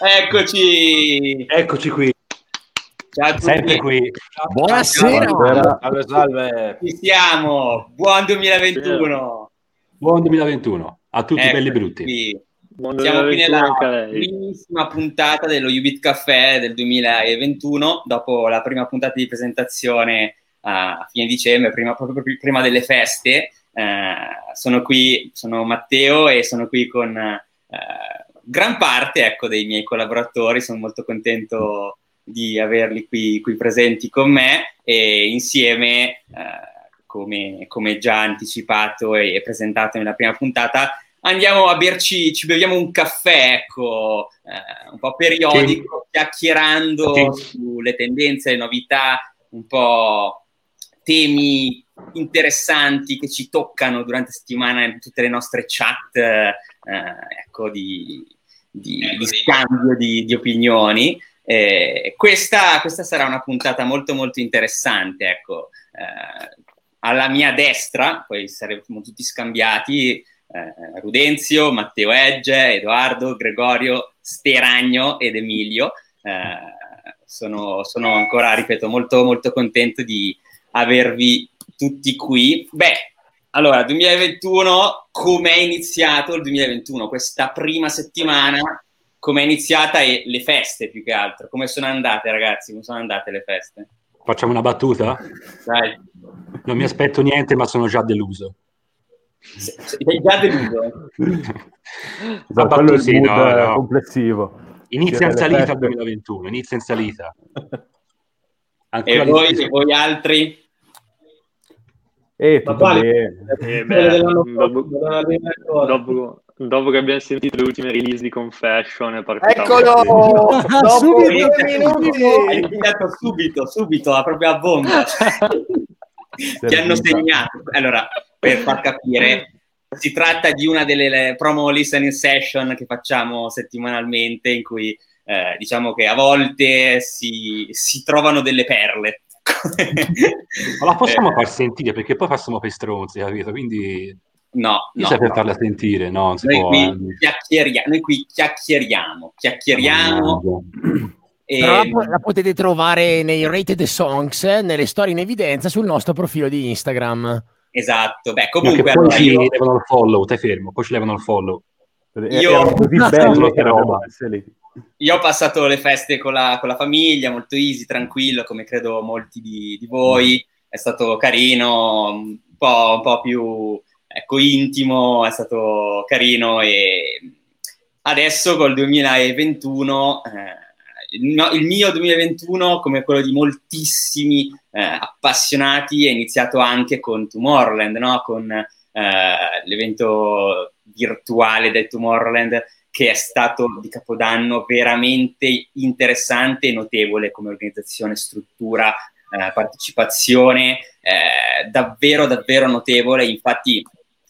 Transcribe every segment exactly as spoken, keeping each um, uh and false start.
Eccoci, eccoci qui. Ciao a tutti. Sempre qui. Buonasera. Buonasera. Allora, salve. Ci siamo. Buon duemilaventuno. Buon duemilaventuno a tutti, eccoci, belli e brutti. Buon siamo qui nella primissima puntata dello youBEAT Caffè del duemilaventuno, dopo la prima puntata di presentazione a fine dicembre, prima, proprio prima delle feste. Eh, sono qui, sono Matteo e sono qui con eh, gran parte, ecco, dei miei collaboratori. Sono molto contento di averli qui, qui presenti con me e insieme, eh, come, come già anticipato e presentato nella prima puntata, andiamo a berci, ci beviamo un caffè, ecco, eh, un po' periodico, sì, chiacchierando, sì, sulle tendenze, le novità, un po' temi interessanti che ci toccano durante la settimana in tutte le nostre chat, eh, ecco, di... Di, di scambio di, di opinioni. Eh, questa, questa sarà una puntata molto molto interessante, ecco. Eh, alla mia destra poi saremo tutti scambiati, eh, Rudenzio, Matteo Egge, Edoardo, Gregorio, Steragno ed Emilio. Eh, sono, sono ancora, ripeto, molto molto contento di avervi tutti qui. Beh, allora, duemilaventuno, come è iniziato il duemilaventuno? Questa prima settimana, come è iniziata e le feste più che altro? Come sono andate, ragazzi? Come sono andate le feste? Facciamo una battuta? Dai. Non mi aspetto niente, ma sono già deluso. Sei già deluso? La battuta, sì, no, no. Complessivo. Inizia in salita il duemilaventuno, inizia in salita. Ancora e voi, e voi altri? Eh, bene. Eh, beh, dopo, dopo, dopo che abbiamo sentito le ultime release di Confession è partita. Eccolo! Dopo subito, minuti. Hai iniziato subito, subito, a proprio a bomba. Ti hanno segnato. Allora, per far capire, si tratta di una delle promo listening session che facciamo settimanalmente, in cui eh, diciamo che a volte si, si trovano delle perle. Ma la possiamo eh. far sentire, perché poi facciamo per stronzi, capito? Quindi no, no, per no. farla sentire, no, non si noi, può, qui eh. chiacchieria- noi qui chiacchieriamo chiacchieriamo oh, e... Però la, la potete trovare nei rated songs, eh, nelle storie in evidenza sul nostro profilo di Instagram. Esatto. Beh, comunque no, poi allora ci io... levano il follow, te fermo, poi ci levano il follow. Io bello, roba. Io ho passato le feste con la, con la famiglia, molto easy, tranquillo, come credo molti di, di voi. È stato carino, un po', un po' più, ecco, intimo, è stato carino. E adesso col duemilaventuno, eh, il, no, il mio duemilaventuno, come quello di moltissimi eh, appassionati, è iniziato anche con Tomorrowland, no? Con eh, l'evento virtuale del Tomorrowland, che è stato di Capodanno veramente interessante e notevole come organizzazione, struttura, eh, partecipazione, eh, davvero davvero notevole. Infatti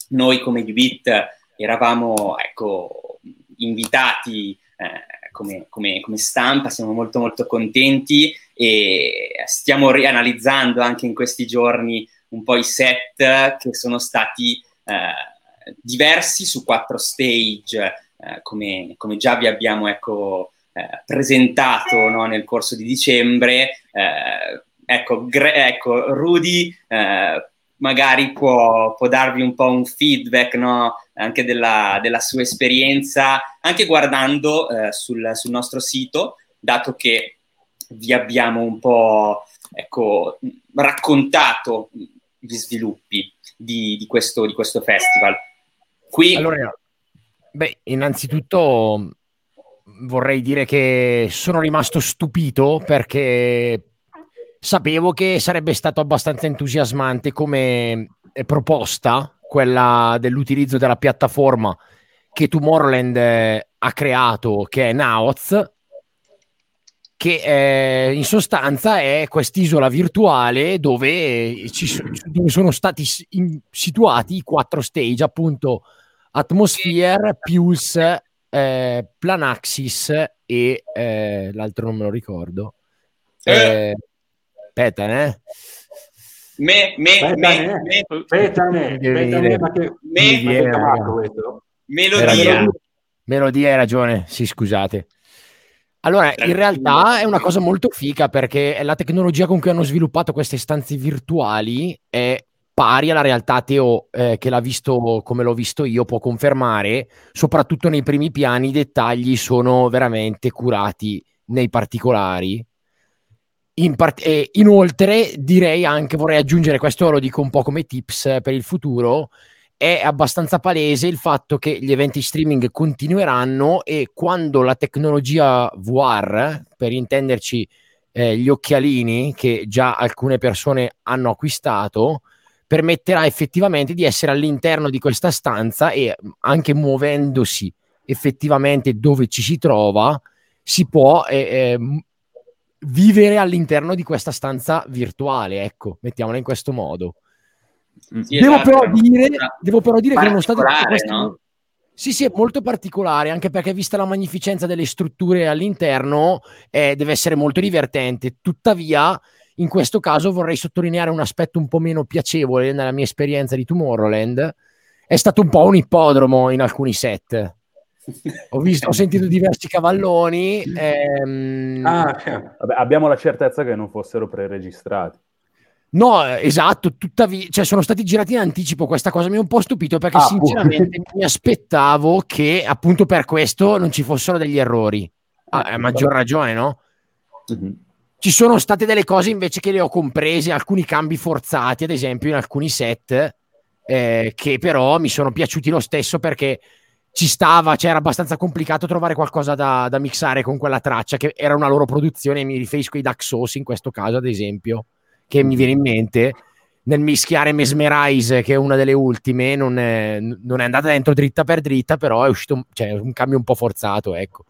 noi come youBEAT eravamo, ecco, invitati eh, come, come, come stampa, siamo molto molto contenti e stiamo rianalizzando anche in questi giorni un po' i set che sono stati eh, diversi su quattro stage. Eh, come, come già vi abbiamo, ecco, eh, presentato, no, nel corso di dicembre, eh, ecco, gre- ecco Rudy eh, magari può, può darvi un po' un feedback, no, anche della, della sua esperienza, anche guardando eh, sul, sul nostro sito, dato che vi abbiamo un po', ecco, raccontato gli sviluppi di, di, questo, di questo festival. Qui allora, beh, innanzitutto vorrei dire che sono rimasto stupito, perché sapevo che sarebbe stato abbastanza entusiasmante come proposta quella dell'utilizzo della piattaforma che Tomorrowland ha creato, che è Nauts, che è, in sostanza è quest'isola virtuale dove ci sono stati situati i quattro stage, appunto Atmosphere, Pulse, eh, Planaxis e eh, l'altro non me lo ricordo. Eh, Petane. Me, me, Petane. me, me. Petane. Petane, ma che... me, Melodia. Melodia, hai ragione, sì, scusate. Allora, in realtà è una cosa molto figa, perché la tecnologia con cui hanno sviluppato queste stanze virtuali è pari alla realtà. Teo, eh, che l'ha visto come l'ho visto io, può confermare, soprattutto nei primi piani, i dettagli sono veramente curati nei particolari. In part- e inoltre direi anche, vorrei aggiungere, questo lo dico un po' come tips per il futuro, è abbastanza palese il fatto che gli eventi streaming continueranno, e quando la tecnologia V R, per intenderci eh, gli occhialini che già alcune persone hanno acquistato, permetterà effettivamente di essere all'interno di questa stanza, e anche muovendosi effettivamente dove ci si trova si può eh, eh, vivere all'interno di questa stanza virtuale, ecco, mettiamola in questo modo. Sì, devo, esatto, però dire, devo però dire che nonostante questo, no? Sì, sì, è molto particolare, anche perché vista la magnificenza delle strutture all'interno eh, deve essere molto divertente. Tuttavia in questo caso vorrei sottolineare un aspetto un po' meno piacevole. Nella mia esperienza di Tomorrowland è stato un po' un ippodromo in alcuni set. Ho visto, ho sentito diversi cavalloni ehm... ah, okay. Vabbè, abbiamo la certezza che non fossero preregistrati. No, esatto, tuttavia, cioè, sono stati girati in anticipo. Questa cosa mi ha un po' stupito, perché ah, sinceramente mi aspettavo che appunto per questo non ci fossero degli errori. Ah, a maggior ragione, no? Mm-hmm. Ci sono state delle cose invece che le ho comprese, alcuni cambi forzati, ad esempio in alcuni set eh, che però mi sono piaciuti lo stesso, perché ci stava, cioè era abbastanza complicato trovare qualcosa da, da mixare con quella traccia, che era una loro produzione, e mi riferisco ai Duck Sauce in questo caso, ad esempio, che mi viene in mente, nel mischiare Mesmerize, che è una delle ultime, non è, non è andata dentro dritta per dritta, però è uscito un, cioè, un cambio un po' forzato, ecco.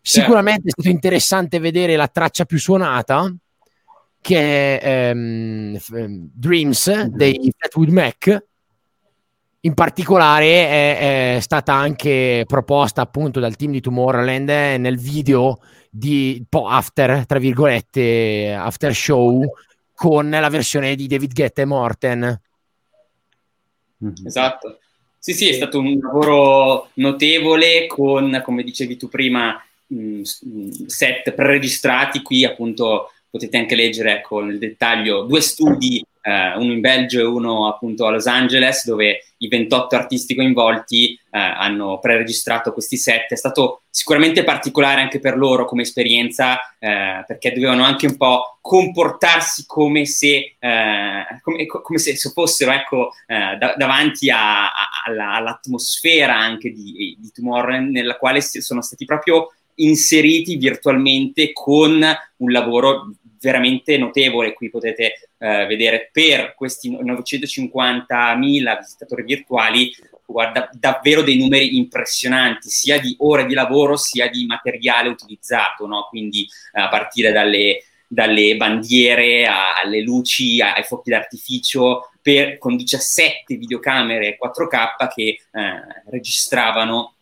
Sicuramente è stato interessante vedere la traccia più suonata, che è ehm, Dreams dei Fleetwood Mac. In particolare è, è stata anche proposta appunto dal team di Tomorrowland nel video di po' after, tra virgolette, after show, con la versione di David Guetta e Morten. Esatto. Sì, sì, è stato un lavoro notevole con, come dicevi tu prima, mh, set preregistrati. Qui appunto potete anche leggere, ecco, nel dettaglio due studi, eh, uno in Belgio e uno appunto a Los Angeles, dove i ventotto artisti coinvolti eh, hanno preregistrato questi set. È stato sicuramente particolare anche per loro come esperienza, eh, perché dovevano anche un po' comportarsi come se, eh, come, come se fossero, ecco, eh, da, davanti a, a, alla, all'atmosfera anche di, di Tomorrowland, nella quale sono stati proprio inseriti virtualmente, con un lavoro veramente notevole. Qui potete eh, vedere, per questi novecentocinquantamila visitatori virtuali, guarda, davvero dei numeri impressionanti, sia di ore di lavoro sia di materiale utilizzato, no? Quindi eh, a partire dalle, dalle bandiere a, alle luci, ai fuochi d'artificio, per, con diciassette videocamere quattro K che eh, registravano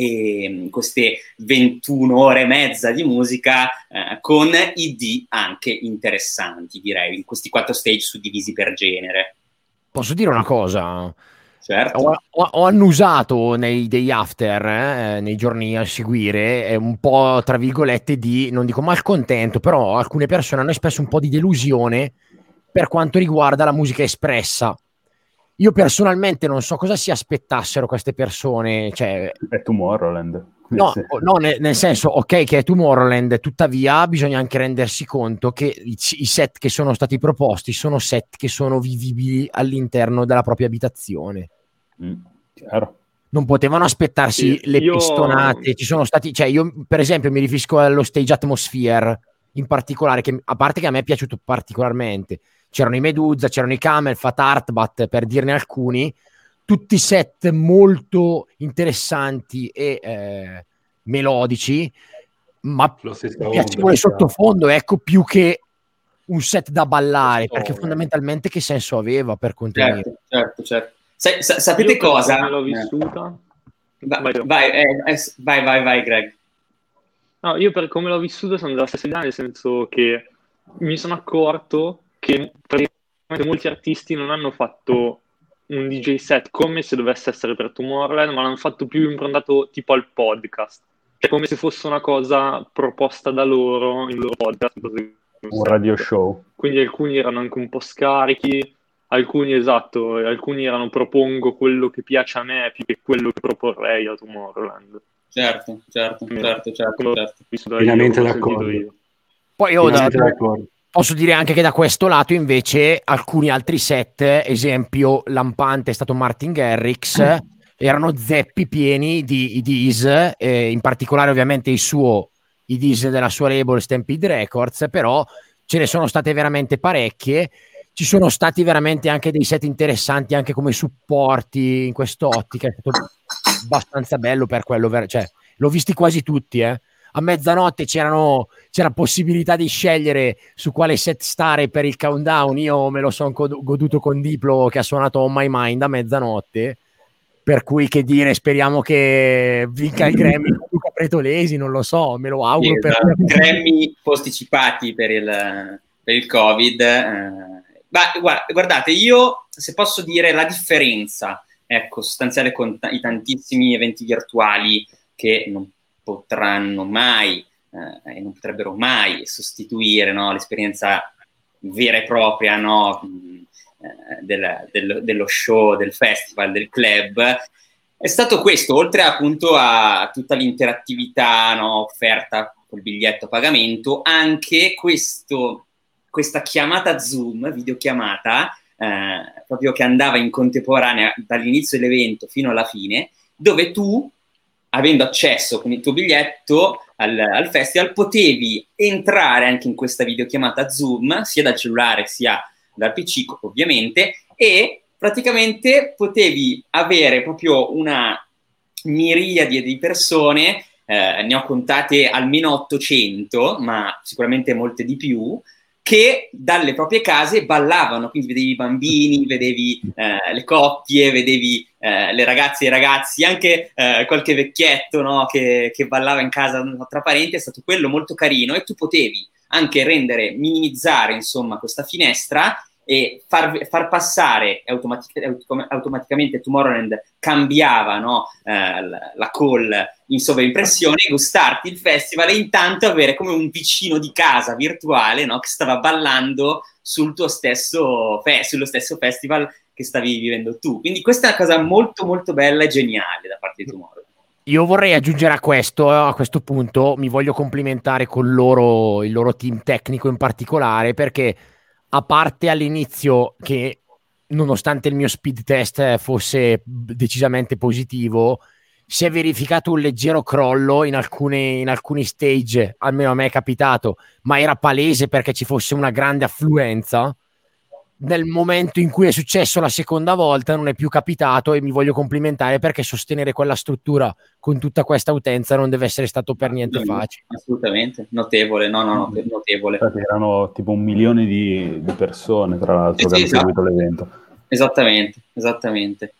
e queste ventuno ore e mezza di musica, eh, con I D anche interessanti, direi, in questi quattro stage suddivisi per genere. Posso dire una cosa? Certo. Ho, ho, ho annusato nei day after, eh, nei giorni a seguire, eh, un po', tra virgolette, di, non dico malcontento, però alcune persone hanno espresso un po' di delusione per quanto riguarda la musica espressa. Io personalmente non so cosa si aspettassero queste persone. Cioè, è Tomorrowland. No, no, nel senso, ok, che è Tomorrowland, tuttavia bisogna anche rendersi conto che i set che sono stati proposti sono set che sono vivibili all'interno della propria abitazione. Mm, chiaro. Non potevano aspettarsi io, le io... pistonate. Ci sono stati, cioè io per esempio mi riferisco allo stage Atmosphere in particolare, che a parte che a me è piaciuto particolarmente. C'erano i Meduza, c'erano i Kamel, Fat Artbat, per dirne alcuni, tutti set molto interessanti e eh, melodici, ma piacevole sottofondo, ecco, più che un set da ballare, perché fondamentalmente che senso aveva per continuare? Certo, certo, certo. Sai, sa- sapete Io cosa? Non l'ho vissuta. Vai, vai, eh, vai, vai, vai, Greg. No, io per come l'ho vissuto sono della stessa idea, nel senso che mi sono accorto che praticamente molti artisti non hanno fatto un D J set come se dovesse essere per Tomorrowland, ma l'hanno fatto più improntato tipo al podcast. È come se fosse una cosa proposta da loro in loro podcast, un radio show. Quindi alcuni erano anche un po' scarichi, alcuni esatto, alcuni erano propongo quello che piace a me più che quello che proporrei a Tomorrowland. Certo, certo, certo, certo, certo. Finalmente d'accordo. Io. Poi io da, d'accordo. Posso dire anche che da questo lato invece alcuni altri set, esempio lampante è stato Martin Garrix, erano zeppi pieni di I Ds, eh, in particolare ovviamente il suo I Ds della sua label Stampede Records, però ce ne sono state veramente parecchie. Ci sono stati veramente anche dei set interessanti anche come supporti in quest'ottica, è stato abbastanza bello per quello, ver- cioè l'ho visti quasi tutti, eh. A mezzanotte c'erano, c'era possibilità di scegliere su quale set stare per il countdown, io me lo sono goduto con Diplo che ha suonato On My Mind a mezzanotte, per cui che dire, speriamo che vinca il Grammy Luca Pretolesi, non lo so, me lo auguro. Sì, per esatto. Grammy posticipati per il, per il Covid, eh. Ma guardate, io se posso dire la differenza, ecco, sostanziale con t- i tantissimi eventi virtuali che non potranno mai eh, e non potrebbero mai sostituire, no, l'esperienza vera e propria, no, eh, del, del, dello show, del festival, del club, è stato questo, oltre appunto a tutta l'interattività, no, offerta col biglietto a pagamento, anche questo... questa chiamata Zoom, videochiamata, eh, proprio che andava in contemporanea dall'inizio dell'evento fino alla fine, dove tu, avendo accesso con il tuo biglietto al, al festival, potevi entrare anche in questa videochiamata Zoom, sia dal cellulare sia dal P C, ovviamente, e praticamente potevi avere proprio una miriade di persone, eh, ne ho contate almeno ottocento, ma sicuramente molte di più, che dalle proprie case ballavano, quindi vedevi i bambini, vedevi eh, le coppie, vedevi eh, le ragazze e i ragazzi, anche eh, qualche vecchietto, no, che, che ballava in casa, tra parenti, è stato quello molto carino, e tu potevi anche rendere, minimizzare insomma questa finestra e far, far passare automatic- autom- automaticamente Tomorrowland cambiava, no, eh, la, la call in sovraimpressione, gustarti il festival e intanto avere come un vicino di casa virtuale, no, che stava ballando sul tuo stesso fe- sullo stesso festival che stavi vivendo tu. Quindi questa è una cosa molto molto bella e geniale da parte di Tomorrowland. Io vorrei aggiungere a questo, a questo punto mi voglio complimentare con loro, il loro team tecnico in particolare, perché a parte all'inizio che nonostante il mio speed test fosse decisamente positivo, si è verificato un leggero crollo in, alcune, in alcuni stage, almeno a me è capitato, ma era palese perché ci fosse una grande affluenza. Nel momento in cui è successo la seconda volta non è più capitato e mi voglio complimentare perché sostenere quella struttura con tutta questa utenza non deve essere stato per niente facile. Assolutamente, notevole, no no, no notevole. Erano tipo un milione di, di persone tra l'altro, sì, che sì, hanno seguito esatto. l'evento. Esattamente, esattamente.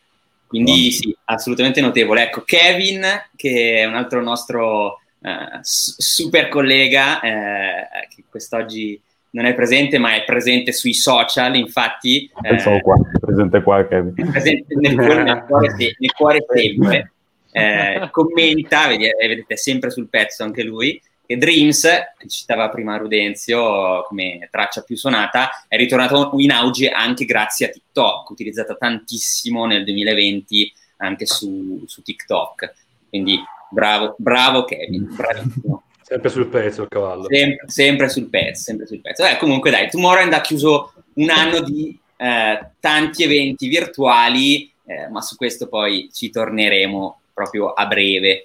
Quindi no. Sì, assolutamente notevole. Ecco, Kevin, che è un altro nostro eh, super collega, eh, che quest'oggi... non è presente, ma è presente sui social, infatti... Pensavo eh, qua, è presente qua, Kevin. È presente nel cuore, nel cuore, nel cuore sempre. Eh, commenta, vedete, vedete, sempre sul pezzo anche lui, che Dreams, che citava prima Rudenzio come traccia più suonata, è ritornato in auge anche grazie a TikTok, utilizzata tantissimo nel duemilaventi anche su, su TikTok. Quindi bravo, bravo Kevin, bravissimo. Sempre sul pezzo il cavallo. Sempre, sempre sul pezzo, sempre sul pezzo. Eh, comunque dai, Tomorrowland ha chiuso un anno di eh, tanti eventi virtuali, eh, ma su questo poi ci torneremo proprio a breve.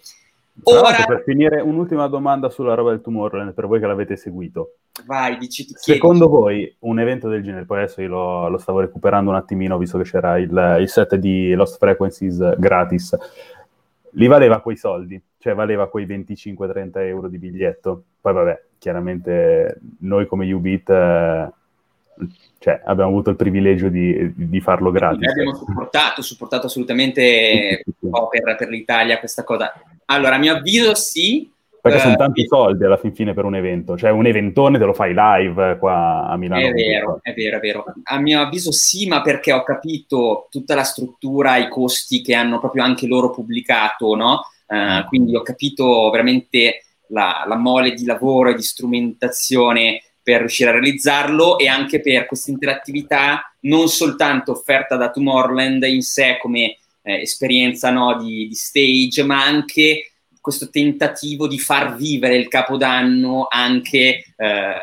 Ora... Per finire, un'ultima domanda sulla roba del Tomorrowland, per voi che l'avete seguito. Vai, dici, ti chiedo. Secondo voi un evento del genere, poi adesso io lo, lo stavo recuperando un attimino, visto che c'era il, il set di Lost Frequencies gratis, li valeva quei soldi? Cioè valeva quei venticinque trenta euro di biglietto? Poi vabbè, chiaramente noi come youBEAT eh, cioè, abbiamo avuto il privilegio di, di farlo gratis. Abbiamo supportato, supportato assolutamente un po' per, per l'Italia questa cosa. Allora, a mio avviso sì. Perché uh, sono tanti soldi alla fin fine per un evento. Cioè un eventone te lo fai live qua a Milano. È vero, è vero, è vero. A mio avviso sì, ma perché ho capito tutta la struttura, i costi che hanno proprio anche loro pubblicato, no? Uh, quindi ho capito veramente la, la mole di lavoro e di strumentazione per riuscire a realizzarlo, e anche per questa interattività non soltanto offerta da Tomorrowland in sé come eh, esperienza, no, di, di stage, ma anche questo tentativo di far vivere il Capodanno anche eh,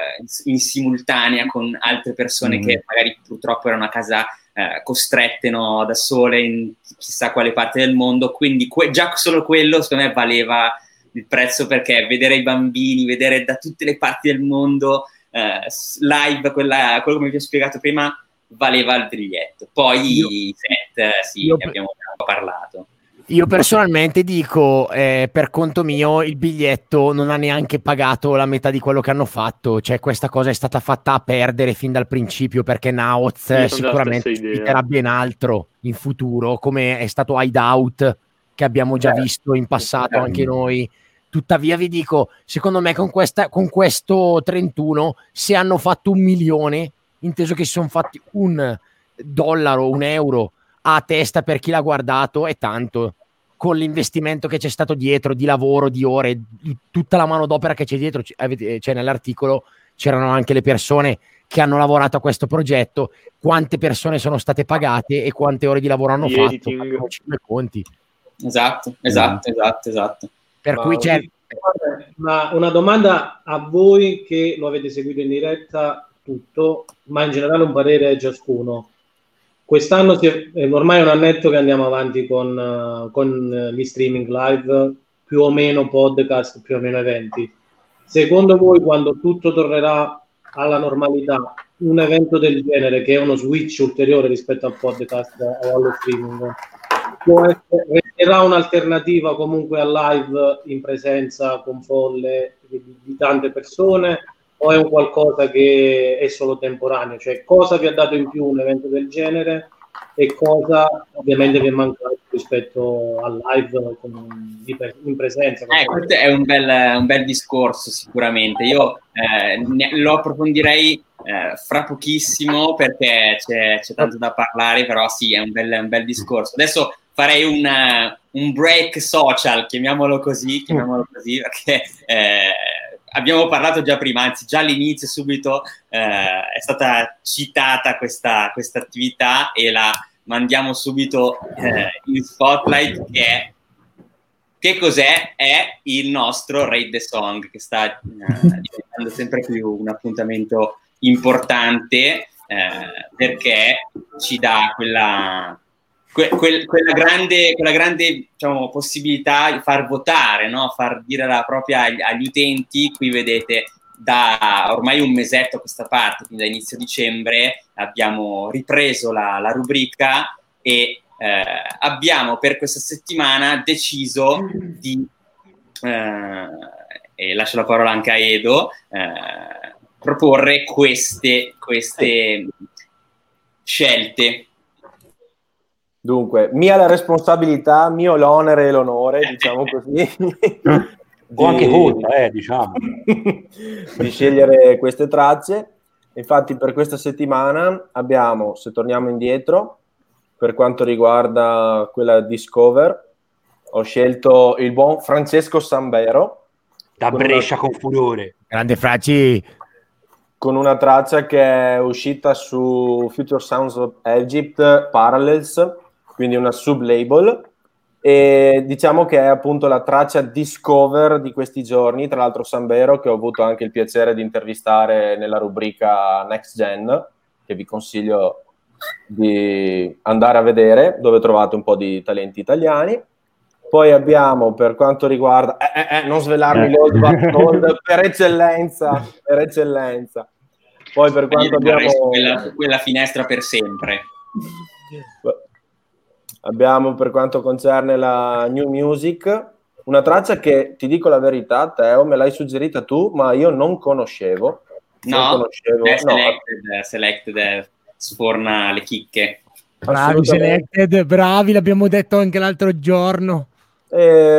in simultanea con altre persone mm. che magari purtroppo erano a casa eh, costrette, no, da sole in chissà quale parte del mondo. Quindi que- già solo quello secondo me valeva il prezzo, perché vedere i bambini, vedere da tutte le parti del mondo eh, live, quella, quello che vi ho spiegato prima, valeva il biglietto. Poi io, i set, sì, io... ne abbiamo parlato. Io personalmente dico, eh, per conto mio, il biglietto non ha neanche pagato la metà di quello che hanno fatto. Cioè, questa cosa è stata fatta a perdere fin dal principio, perché Nauts sicuramente spinterà ben altro in futuro, come è stato Hideout, che abbiamo già eh, visto in passato anche noi. Tuttavia vi dico, secondo me con, questa, con questo trentuno, se hanno fatto un milione, inteso che si sono fatti un dollaro, un euro a testa per chi l'ha guardato, è tanto, con l'investimento che c'è stato dietro di lavoro, di ore, di tutta la manodopera che c'è dietro. Cioè, nell'articolo c'erano anche le persone che hanno lavorato a questo progetto, quante persone sono state pagate e quante ore di lavoro hanno fatto, hanno cinque conti. Esatto, esatto, esatto, esatto. Per wow, cui c'è... Ma una domanda a voi che lo avete seguito in diretta tutto, ma in generale un parere a ciascuno. Quest'anno è ormai un annetto che andiamo avanti con, con gli streaming live, più o meno podcast, più o meno eventi. Secondo voi, quando tutto tornerà alla normalità, un evento del genere, che è uno switch ulteriore rispetto al podcast o allo streaming, può essere, resterà un'alternativa comunque al live in presenza con folle di, di tante persone, o è un qualcosa che è solo temporaneo? Cioè, cosa vi ha dato in più un evento del genere e cosa ovviamente vi è mancato rispetto al live in presenza? Eh, questo è un bel, un bel discorso sicuramente. Io eh, ne, lo approfondirei eh, fra pochissimo, perché c'è, c'è tanto da parlare, però sì, è un bel, un bel discorso. Adesso farei una, un break social, chiamiamolo così, chiamiamolo così perché... Eh, abbiamo parlato già prima, anzi già all'inizio subito eh, è stata citata questa, questa attività, e la mandiamo subito eh, in spotlight, che è, che cos'è? È il nostro Rate the Song, che sta eh, diventando sempre più un appuntamento importante, eh, perché ci dà quella... Que, quel, quella grande, quella grande diciamo, possibilità di far votare, no? Far dire la propria agli, agli utenti. Qui vedete, da ormai un mesetto a questa parte, quindi da inizio dicembre, abbiamo ripreso la, la rubrica e eh, abbiamo per questa settimana deciso di, eh, e lascio la parola anche a Edo, eh, proporre queste, queste scelte. Dunque, mia la responsabilità, mio l'onere e l'onore, diciamo così, o anche colpa, eh, diciamo, di scegliere queste tracce. Infatti per questa settimana abbiamo, se torniamo indietro, per quanto riguarda quella Discover, ho scelto il buon Francesco Sambero. Da Brescia con furore. Grande Franci! Con una traccia che è uscita su Future Sounds of Egypt Parallels, quindi una sub-label, e diciamo che è appunto la traccia Discover di questi giorni. Tra l'altro Sambero, che ho avuto anche il piacere di intervistare nella rubrica Next Gen, che vi consiglio di andare a vedere, dove trovate un po' di talenti italiani. Poi abbiamo, per quanto riguarda, eh, eh, eh, non svelarmi l'old but gold, per eccellenza, per eccellenza. Poi per quanto abbiamo... Quella, quella finestra per sempre. Abbiamo, per quanto concerne la New Music, una traccia che, ti dico la verità, Teo, me l'hai suggerita tu, ma io non conoscevo. No, non conoscevo, è Selected, no. Selected sforna le chicche. Bravi Selected, bravi, l'abbiamo detto anche l'altro giorno. È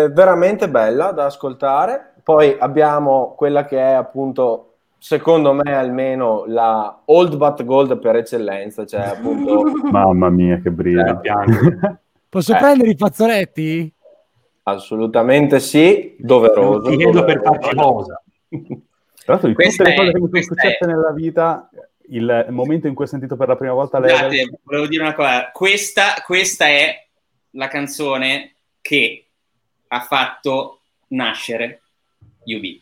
veramente bella da ascoltare. Poi abbiamo quella che è appunto... secondo me almeno la Old But Gold per eccellenza, cioè appunto... Mamma mia che brilla. Eh, posso eh. prendere i fazzoletti? Assolutamente sì, doveroso. Ti chiedo per farti cosa. Tra l'altro, di tutte le cose che mi sono successe nella vita, il momento in cui ho sentito per la prima volta lei. Scusate, volevo dire una cosa. Questa, questa è la canzone che ha fatto nascere youBEAT.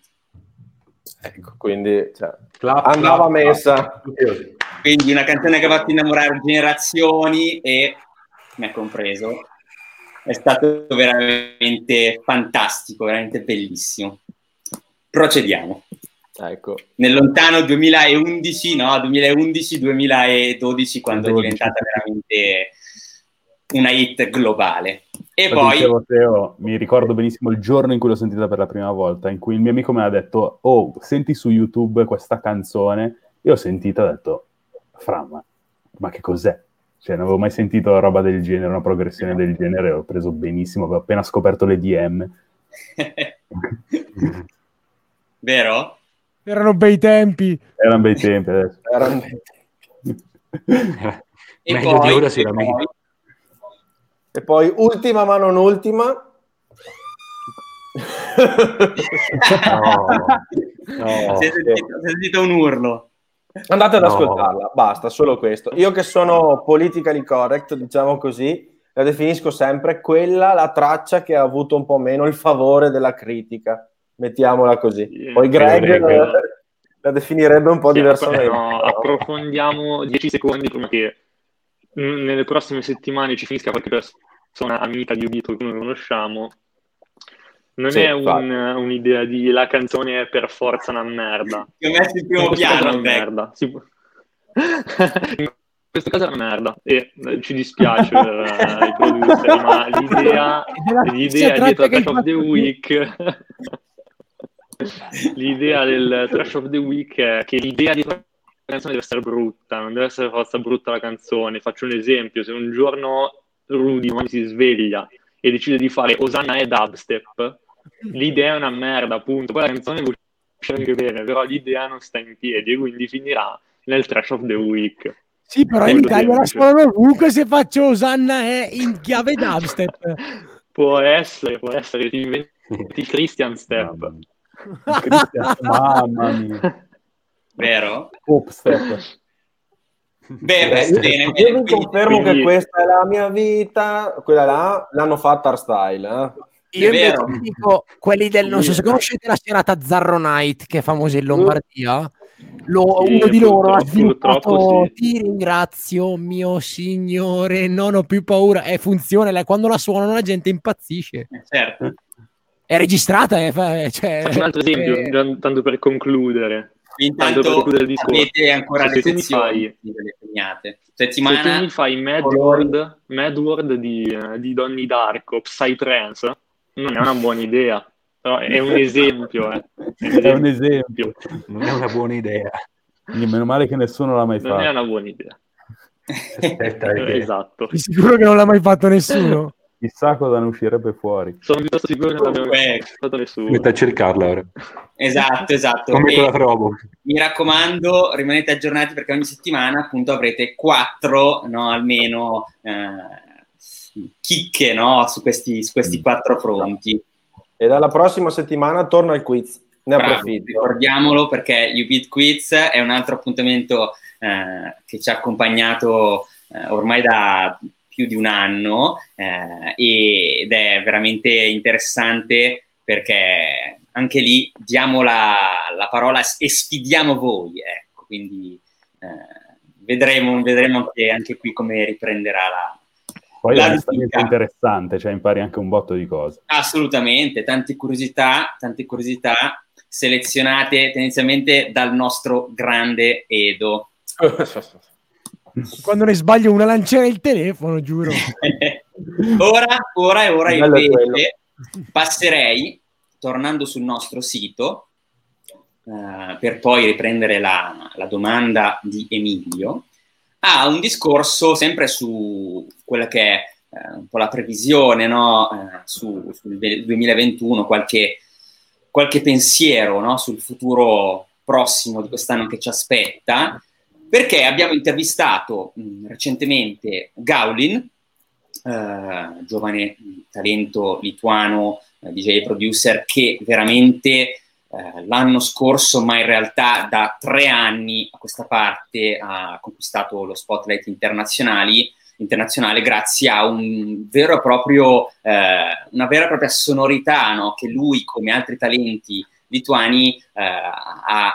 Ecco, quindi cioè, clap, andava clap, messa. Clap. Quindi una canzone che ha fatto innamorare generazioni e mi ha compreso. È stato veramente fantastico, veramente bellissimo. Procediamo. Ecco. Nel lontano duemilaundici, no, duemilaundici duemiladodici, quando duemiladodici. È diventata veramente una hit globale. E lo poi dicevo, Teo, mi ricordo benissimo il giorno in cui l'ho sentita per la prima volta, in cui il mio amico mi ha detto: "Oh, senti su YouTube questa canzone". Io ho sentito e ho detto: "Framma, ma che cos'è?" Cioè, non avevo mai sentito roba del genere, una progressione del genere, l'ho preso benissimo, avevo appena scoperto le D M. Vero? Erano bei tempi. Erano bei tempi adesso. Erano bei tempi. E, meglio poi, di ora, e, poi, e poi, ultima ma non ultima... no, no, si, è sentito, si è sentito un urlo. Andate ad no. ascoltarla, basta, solo questo. Io che sono politically correct, diciamo così, la definisco sempre quella la traccia che ha avuto un po' meno il favore della critica, mettiamola così. Poi Greg la, la definirebbe un po' sì, diversamente. No, approfondiamo dieci secondi prima che nelle prossime settimane ci finisca qualche persona amica di youBEAT che noi conosciamo. Non sì, è un, un'idea di la canzone è per forza una merda. Ti ho messo il primo piano, una merda. Si... in questo caso è una merda e ci dispiace per uh, i producer, ma l'idea, l'idea dietro Trash of the Week l'idea del Trash of the Week è che l'idea dietro la canzone deve essere brutta, non deve essere forza brutta la canzone. Faccio un esempio: se un giorno Rudy si sveglia e decide di fare Osanna e dubstep, l'idea è una merda, appunto. Poi la canzone vuol uscire anche bene, però l'idea non sta in piedi e quindi finirà nel Trash of the Week. Sì, però in Italia la suonano ovunque se faccio Osanna è in chiave dubstep. Può essere, può essere, ti inventi Christian Step. Christian, mamma mia. Vero? Upstep. Beh, beh, bene, io vi confermo quindi, che questa è la mia vita, quella là l'hanno fatta Art Style, eh? Io invece vi dico quelli del, non so se conoscete la serata Zarro Night che è famosa in Lombardia, lo, sì, uno di loro ha sviluppato sì. Ti ringrazio mio signore, non ho più paura, e funziona, lei, quando la suonano la gente impazzisce. Certo. È registrata, eh, fa, cioè, faccio un altro esempio, è... tanto per concludere. Intanto avete ancora se le sezioni delle segnate. Settimana, se tu mi fai Mad World, Mad World di, di Donnie Darko, Psytrance, non è una buona idea. Però è un esempio, eh. È un esempio. Non è una buona idea. Quindi meno male che nessuno l'ha mai fatto. Non è una buona idea. Aspetta, esatto. Sei sicuro che non l'ha mai fatto nessuno? Chissà cosa ne uscirebbe fuori. Sono piuttosto sicuro che non abbiamo fatto nessuno. Metto a cercarla ora. Esatto, esatto. Come te la trovo? Mi raccomando, rimanete aggiornati perché ogni settimana appunto avrete quattro, no, almeno eh, chicche, no, su questi, su questi quattro fronti. E dalla prossima settimana torna il quiz. Ne Bravo, approfitto. Ricordiamolo perché youBEAT Quiz è un altro appuntamento eh, che ci ha accompagnato eh, ormai da... più di un anno eh, ed è veramente interessante perché anche lì diamo la, la parola e sfidiamo voi, ecco, quindi eh, vedremo, vedremo anche, anche qui come riprenderà la poi la è interessante, cioè impari anche un botto di cose. Assolutamente, tante curiosità, tante curiosità selezionate tendenzialmente dal nostro grande Edo. Quando ne sbaglio una lanciare il telefono, giuro. ora, ora e ora invece passerei, tornando sul nostro sito, uh, per poi riprendere la, la domanda di Emilio, a un discorso sempre su quella che è uh, un po' la previsione, no? uh, su, sul duemilaventuno, qualche, qualche pensiero, no? Sul futuro prossimo di quest'anno che ci aspetta. Perché abbiamo intervistato mh, recentemente Gaulin eh, giovane talento lituano, eh, D J producer, che veramente eh, l'anno scorso, ma in realtà da tre anni a questa parte, ha conquistato lo spotlight internazionali internazionale grazie a un vero e proprio, eh, una vera e propria sonorità, no? Che lui, come altri talenti lituani, eh, ha,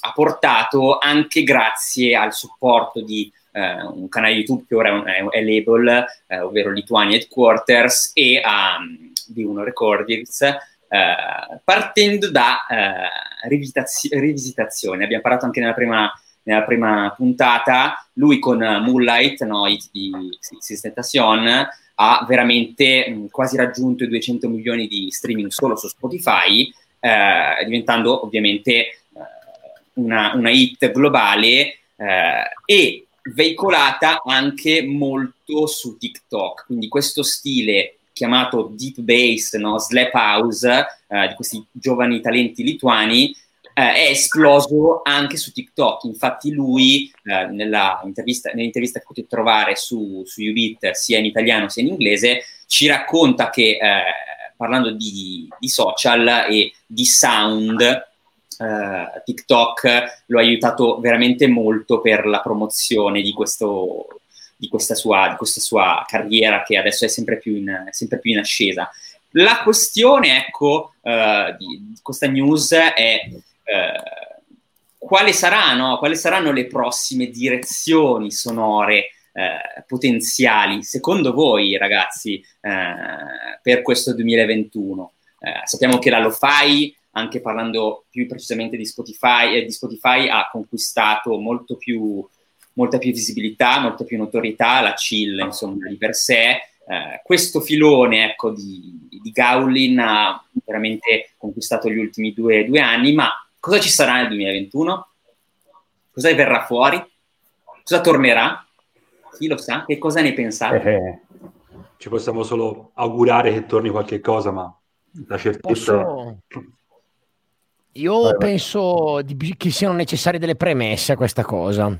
ha portato anche grazie al supporto di eh, un canale YouTube che ora è, è label, eh, ovvero Lituania Headquarters, e a, di uno Recordings, eh, partendo da eh, rivisitaz- rivisitazioni. Abbiamo parlato anche nella prima nella prima puntata, lui con Moonlight, no, di Tentacion, ha veramente mh, quasi raggiunto i duecento milioni di streaming solo su Spotify, eh, diventando ovviamente eh, una, una hit globale eh, e veicolata anche molto su TikTok. Quindi questo stile chiamato deep bass, no, slap house, eh, di questi giovani talenti lituani, è esploso anche su TikTok. Infatti lui, eh, nella intervista, nell'intervista che potete trovare su, su youBEAT, sia in italiano sia in inglese, ci racconta che, eh, parlando di, di social e di sound, eh, TikTok lo ha aiutato veramente molto per la promozione di, questo, di, questa sua, di questa sua carriera, che adesso è sempre più in, sempre più in ascesa. La questione, ecco, eh, di, di questa news è... Eh, quale sarà, no? Quali saranno le prossime direzioni sonore eh, potenziali, secondo voi, ragazzi, eh, per questo duemilaventuno? Eh, sappiamo che la lo-fi, anche parlando più precisamente di Spotify, eh, di Spotify ha conquistato molto più, molta più visibilità, molta più notorietà, la chill, insomma, di per sé. Eh, questo filone, ecco, di, di Gaulin ha veramente conquistato gli ultimi due, due anni, ma cosa ci sarà nel duemilaventuno? Cosa verrà fuori? Cosa tornerà? Chi lo sa? Che cosa ne pensate? Eh, ci possiamo solo augurare che torni qualche cosa, ma la certezza... Posso... Io vai, vai. penso di... che siano necessarie delle premesse a questa cosa.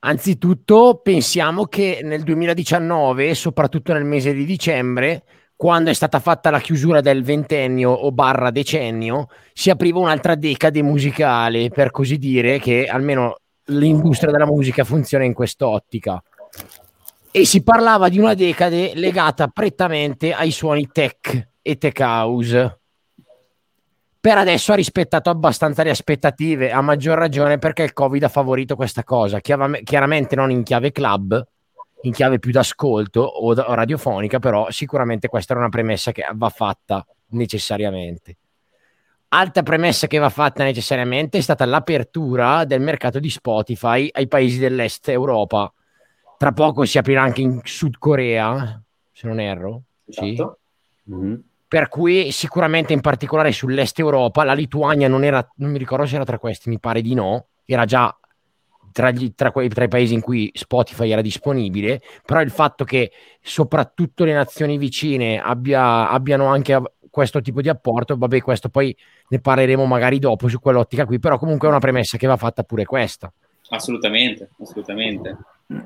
Anzitutto pensiamo che nel duemiladiciannove, soprattutto nel mese di dicembre, quando è stata fatta la chiusura del ventennio o barra decennio, si apriva un'altra decade musicale, per così dire, che almeno l'industria della musica funziona in quest'ottica, e si parlava di una decade legata prettamente ai suoni tech e tech house. Per adesso ha rispettato abbastanza le aspettative, a maggior ragione perché il Covid ha favorito questa cosa, chiaramente non in chiave club, in chiave più d'ascolto o radiofonica, però sicuramente questa è una premessa che va fatta necessariamente. Altra premessa che va fatta necessariamente è stata l'apertura del mercato di Spotify ai paesi dell'est Europa. Tra poco si aprirà anche in Sud Corea, se non erro. Esatto. Sì. Mm-hmm. Per cui sicuramente, in particolare sull'est Europa, la Lituania non era, non mi ricordo se era tra questi, mi pare di no, era già Tra, gli, tra, quei, tra i paesi in cui Spotify era disponibile, però il fatto che soprattutto le nazioni vicine abbia, abbiano anche questo tipo di apporto, vabbè, questo poi ne parleremo magari dopo su quell'ottica qui, però comunque è una premessa che va fatta pure questa. Assolutamente, assolutamente.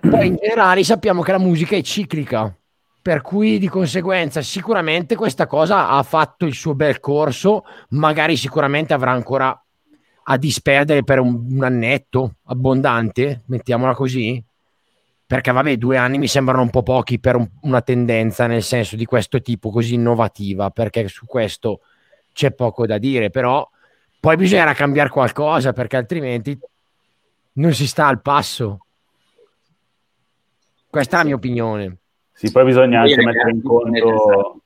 Poi in generale sappiamo che la musica è ciclica, per cui di conseguenza sicuramente questa cosa ha fatto il suo bel corso, magari sicuramente avrà ancora a disperdere per un, un annetto abbondante, mettiamola così, perché vabbè, due anni mi sembrano un po' pochi per un, una tendenza nel senso di questo tipo, così innovativa, perché su questo c'è poco da dire, però poi bisognerà cambiare qualcosa, perché altrimenti non si sta al passo. Questa è la mia opinione. Sì, poi bisogna anche mettere in conto...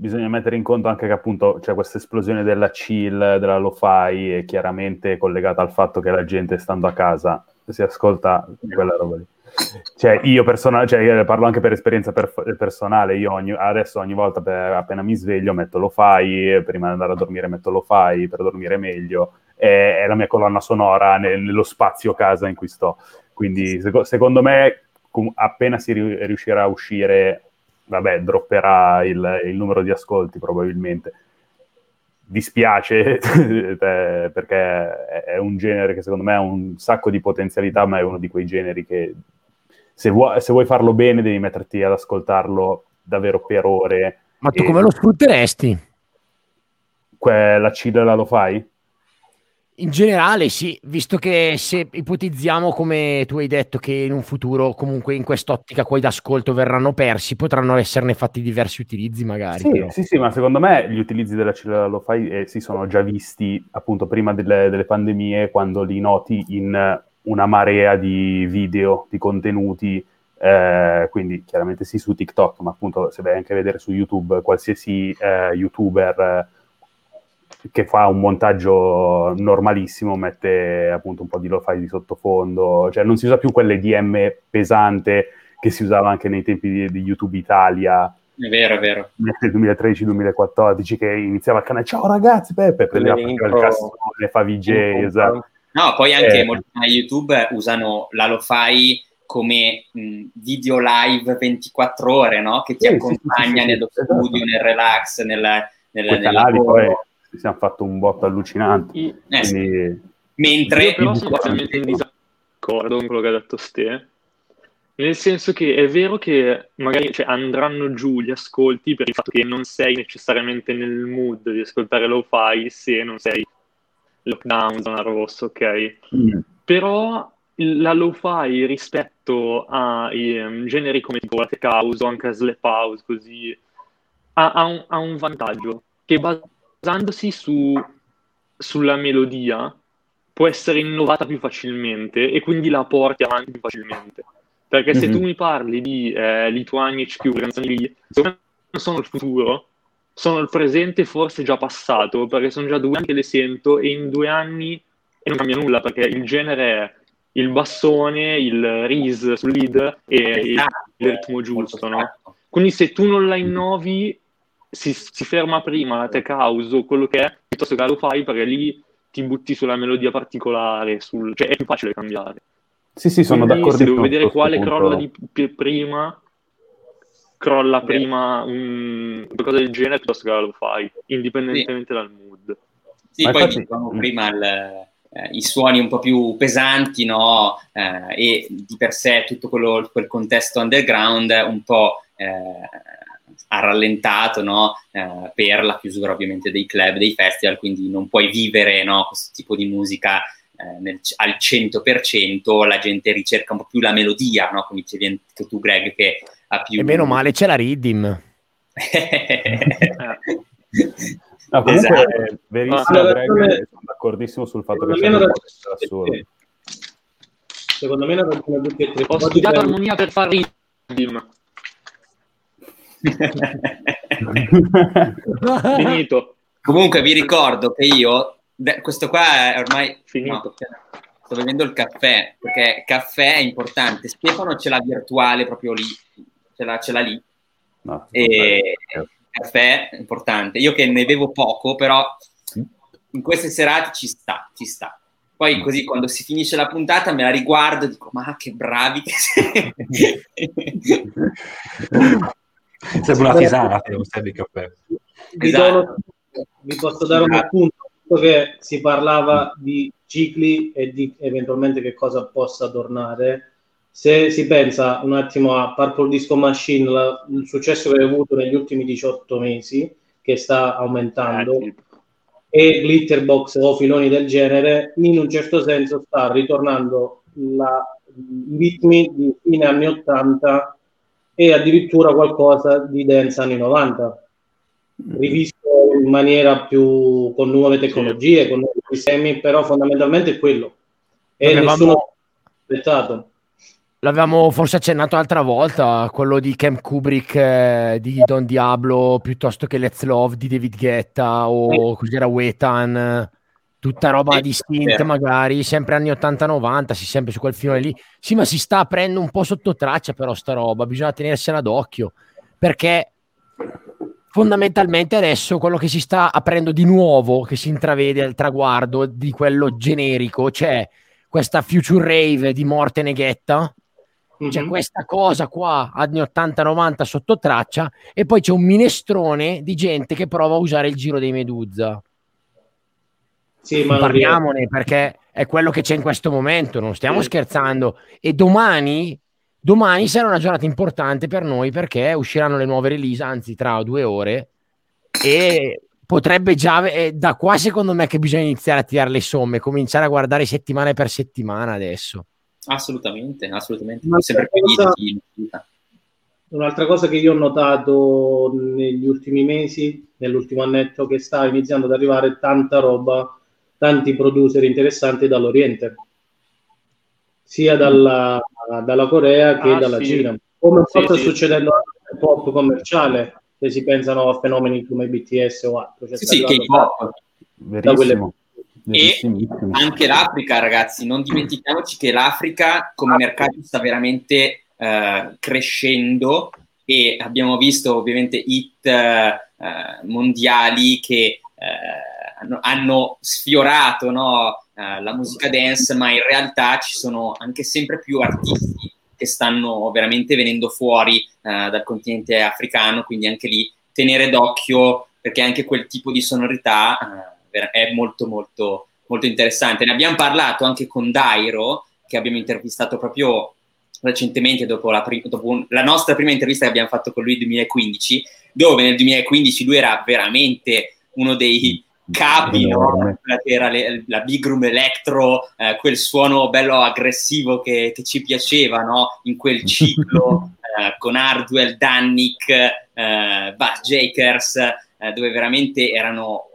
Bisogna mettere in conto anche che appunto c'è questa esplosione della chill, della lo-fi, e chiaramente collegata al fatto che la gente, stando a casa, si ascolta quella roba lì. Cioè io personal, cioè io parlo anche per esperienza per, personale, io ogni, adesso ogni volta per, appena mi sveglio metto lo-fi, prima di andare a dormire metto lo-fi per dormire meglio, è, è la mia colonna sonora nel, nello spazio casa in cui sto. Quindi seco, secondo me com- appena si ri- riuscirà a uscire... vabbè, dropperà il, il numero di ascolti probabilmente. Dispiace perché è un genere che secondo me ha un sacco di potenzialità, ma è uno di quei generi che se vuoi, se vuoi farlo bene devi metterti ad ascoltarlo davvero per ore. Ma tu e... come lo sfrutteresti? La Cilla lo fai? In generale sì, visto che se ipotizziamo, come tu hai detto, che in un futuro comunque in quest'ottica quelli d'ascolto verranno persi, potranno esserne fatti diversi utilizzi magari. Sì, sì, sì, ma secondo me gli utilizzi della Cilla lo fai eh, si sono già visti appunto prima delle, delle pandemie, quando li noti in una marea di video, di contenuti, eh, quindi chiaramente sì su TikTok, ma appunto se vai anche a vedere su YouTube, qualsiasi eh, youtuber eh, che fa un montaggio normalissimo, mette appunto un po' di lo-fi di sottofondo, cioè non si usa più quell'E D M pesante che si usava anche nei tempi di, di YouTube Italia. È vero, è vero. Nel duemilatredici duemilaquattordici che iniziava a canale, ciao ragazzi, Peppe, prendeva il cassone, fa V J, esatto. No, poi anche eh. molti canali YouTube usano la lo-fi come mh, video live ventiquattro ore, no? Che ti eh, accompagna sì, sì, nello sì, studio, esatto. nel relax, nel, nel, nel lavoro. Si hanno fatto un botto allucinante. Eh, quindi... Mentre io però sono totalmente in disaccordo con quello che ha detto Ste, nel senso che è vero che magari cioè, andranno giù gli ascolti per il fatto che non sei necessariamente nel mood di ascoltare lo-fi se non sei lockdown, zona rossa, ok? Mm. Però la lo-fi rispetto ai um, generi come tipo la tech house o anche a slap house, così, ha, ha, un, ha un vantaggio che bas- basandosi su, sulla melodia può essere innovata più facilmente e quindi la porti avanti più facilmente, perché se mm-hmm. tu mi parli di eh, Lituania H Q, canzoni lì, non sono il futuro, sono il presente forse già passato, perché sono già due anni che le sento e in due anni e non cambia nulla, perché il genere è il bassone, il riz sul lead e il, il ritmo giusto, no? Quindi se tu non la innovi Si, si ferma prima la tech house o quello che è, piuttosto che lo fai, perché lì ti butti sulla melodia particolare, sul, cioè è più facile cambiare. Sì, sì, sono quindi, d'accordo. Se devo vedere quale punto. crolla di p- prima, crolla Beh. prima un, qualcosa del genere, piuttosto che lo fai, indipendentemente sì. dal mood. Sì, ma poi infatti... diciamo prima il, eh, i suoni un po' più pesanti, no? Eh, e di per sé tutto quello, quel contesto underground un po'... Eh, ha rallentato, no? eh, per la chiusura ovviamente dei club, dei festival, quindi non puoi vivere, no? questo tipo di musica eh, nel, al cento per cento, la gente ricerca un po' più la melodia, no? come dicevi anche tu Greg, che ha più... E meno male c'è la rhythm. No, comunque esatto. È verissimo, ah, Greg, me... sono d'accordissimo sul fatto secondo che c'è da solo. Secondo me non ho detto. Ho studiato per... armonia per fare rhythm. Finito. Comunque vi ricordo che io questo qua è ormai finito, no, sto bevendo il caffè, perché caffè è importante. Stefano ce l'ha virtuale proprio lì, ce l'ha, ce l'ha lì, no, e il caffè è importante. Io che ne bevo poco, però in queste serate ci sta, ci sta. Poi così quando si finisce la puntata me la riguardo e dico ma che bravi che siete. Serve una tisana, non serve il caffè. Vi, dono, vi posso dare un appunto, che si parlava di cicli e di eventualmente che cosa possa tornare. Se si pensa un attimo a Purple Disco Machine, la, il successo che ha avuto negli ultimi diciotto mesi, che sta aumentando, ah, sì. e Glitterbox o filoni del genere, in un certo senso sta ritornando la, i ritmi di fine anni ottanta e addirittura qualcosa di dance anni novanta, rivisto in maniera più con nuove tecnologie, con nuovi sistemi, però fondamentalmente è quello. E L'avevamo... nessuno aspettato. L'avevamo forse accennato l'altra volta, quello di Camp Kubrick eh, di Don Diablo, piuttosto che Let's Love di David Guetta, o cos'era Wetan, tutta roba di synth magari, sempre anni ottanta novanta, si sempre su quel filone lì. Sì, ma si sta aprendo un po' sotto traccia però sta roba, bisogna tenersela d'occhio, perché fondamentalmente adesso quello che si sta aprendo di nuovo, che si intravede al traguardo di quello generico, c'è questa future rave di Morten e Guetta, mm-hmm. c'è questa cosa qua anni ottanta novanta sotto traccia, e poi c'è un minestrone di gente che prova a usare il giro dei Meduza. Sì, ma parliamone, perché è quello che c'è in questo momento, non stiamo sì. scherzando. E domani Domani sarà una giornata importante per noi perché usciranno le nuove release, anzi tra due ore, e potrebbe già, eh, da qua secondo me che bisogna iniziare a tirare le somme, cominciare a guardare settimana per settimana adesso. Assolutamente, assolutamente. Un'altra cosa, un'altra cosa che io ho notato negli ultimi mesi, nell'ultimo annetto, che sta iniziando ad arrivare tanta roba, tanti producer interessanti dall'Oriente, sia dalla, dalla Corea che ah, dalla sì. Cina, come sì, sta sì, succedendo sì. Nel pop commerciale, se si pensano a fenomeni come B T S o altro, cioè sì, sì, K-pop. Da quelle... e anche l'Africa, ragazzi, non dimentichiamoci che l'Africa come mercato sta veramente eh, crescendo, e abbiamo visto ovviamente hit eh, mondiali che eh, hanno, hanno sfiorato, no? La musica dance, ma in realtà ci sono anche sempre più artisti che stanno veramente venendo fuori eh, dal continente africano, quindi anche lì tenere d'occhio, perché anche quel tipo di sonorità eh, è molto molto molto interessante. Ne abbiamo parlato anche con Dairo, che abbiamo intervistato proprio recentemente dopo la, prim- dopo un- la nostra prima intervista che abbiamo fatto con lui nel duemilaquindici, dove nel duemilaquindici lui era veramente uno dei capi, no? Era la big room electro, eh, quel suono bello aggressivo che, che ci piaceva, no? In quel ciclo eh, con Hardwell, Danik, eh, Buzz Jakers, eh, dove veramente erano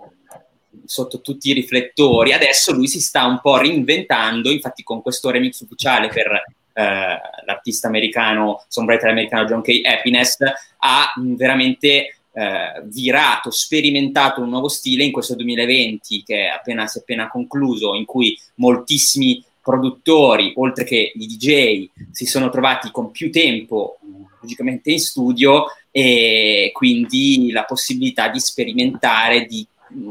sotto tutti i riflettori. Adesso lui si sta un po' reinventando, infatti con questo remix ufficiale per eh, l'artista americano, songwriter americano John K. Happiness, ha veramente... Eh, virato, sperimentato un nuovo stile in questo duemilaventi che è appena, si è appena concluso, in cui moltissimi produttori, oltre che i D J, si sono trovati con più tempo logicamente in studio, e quindi la possibilità di sperimentare, di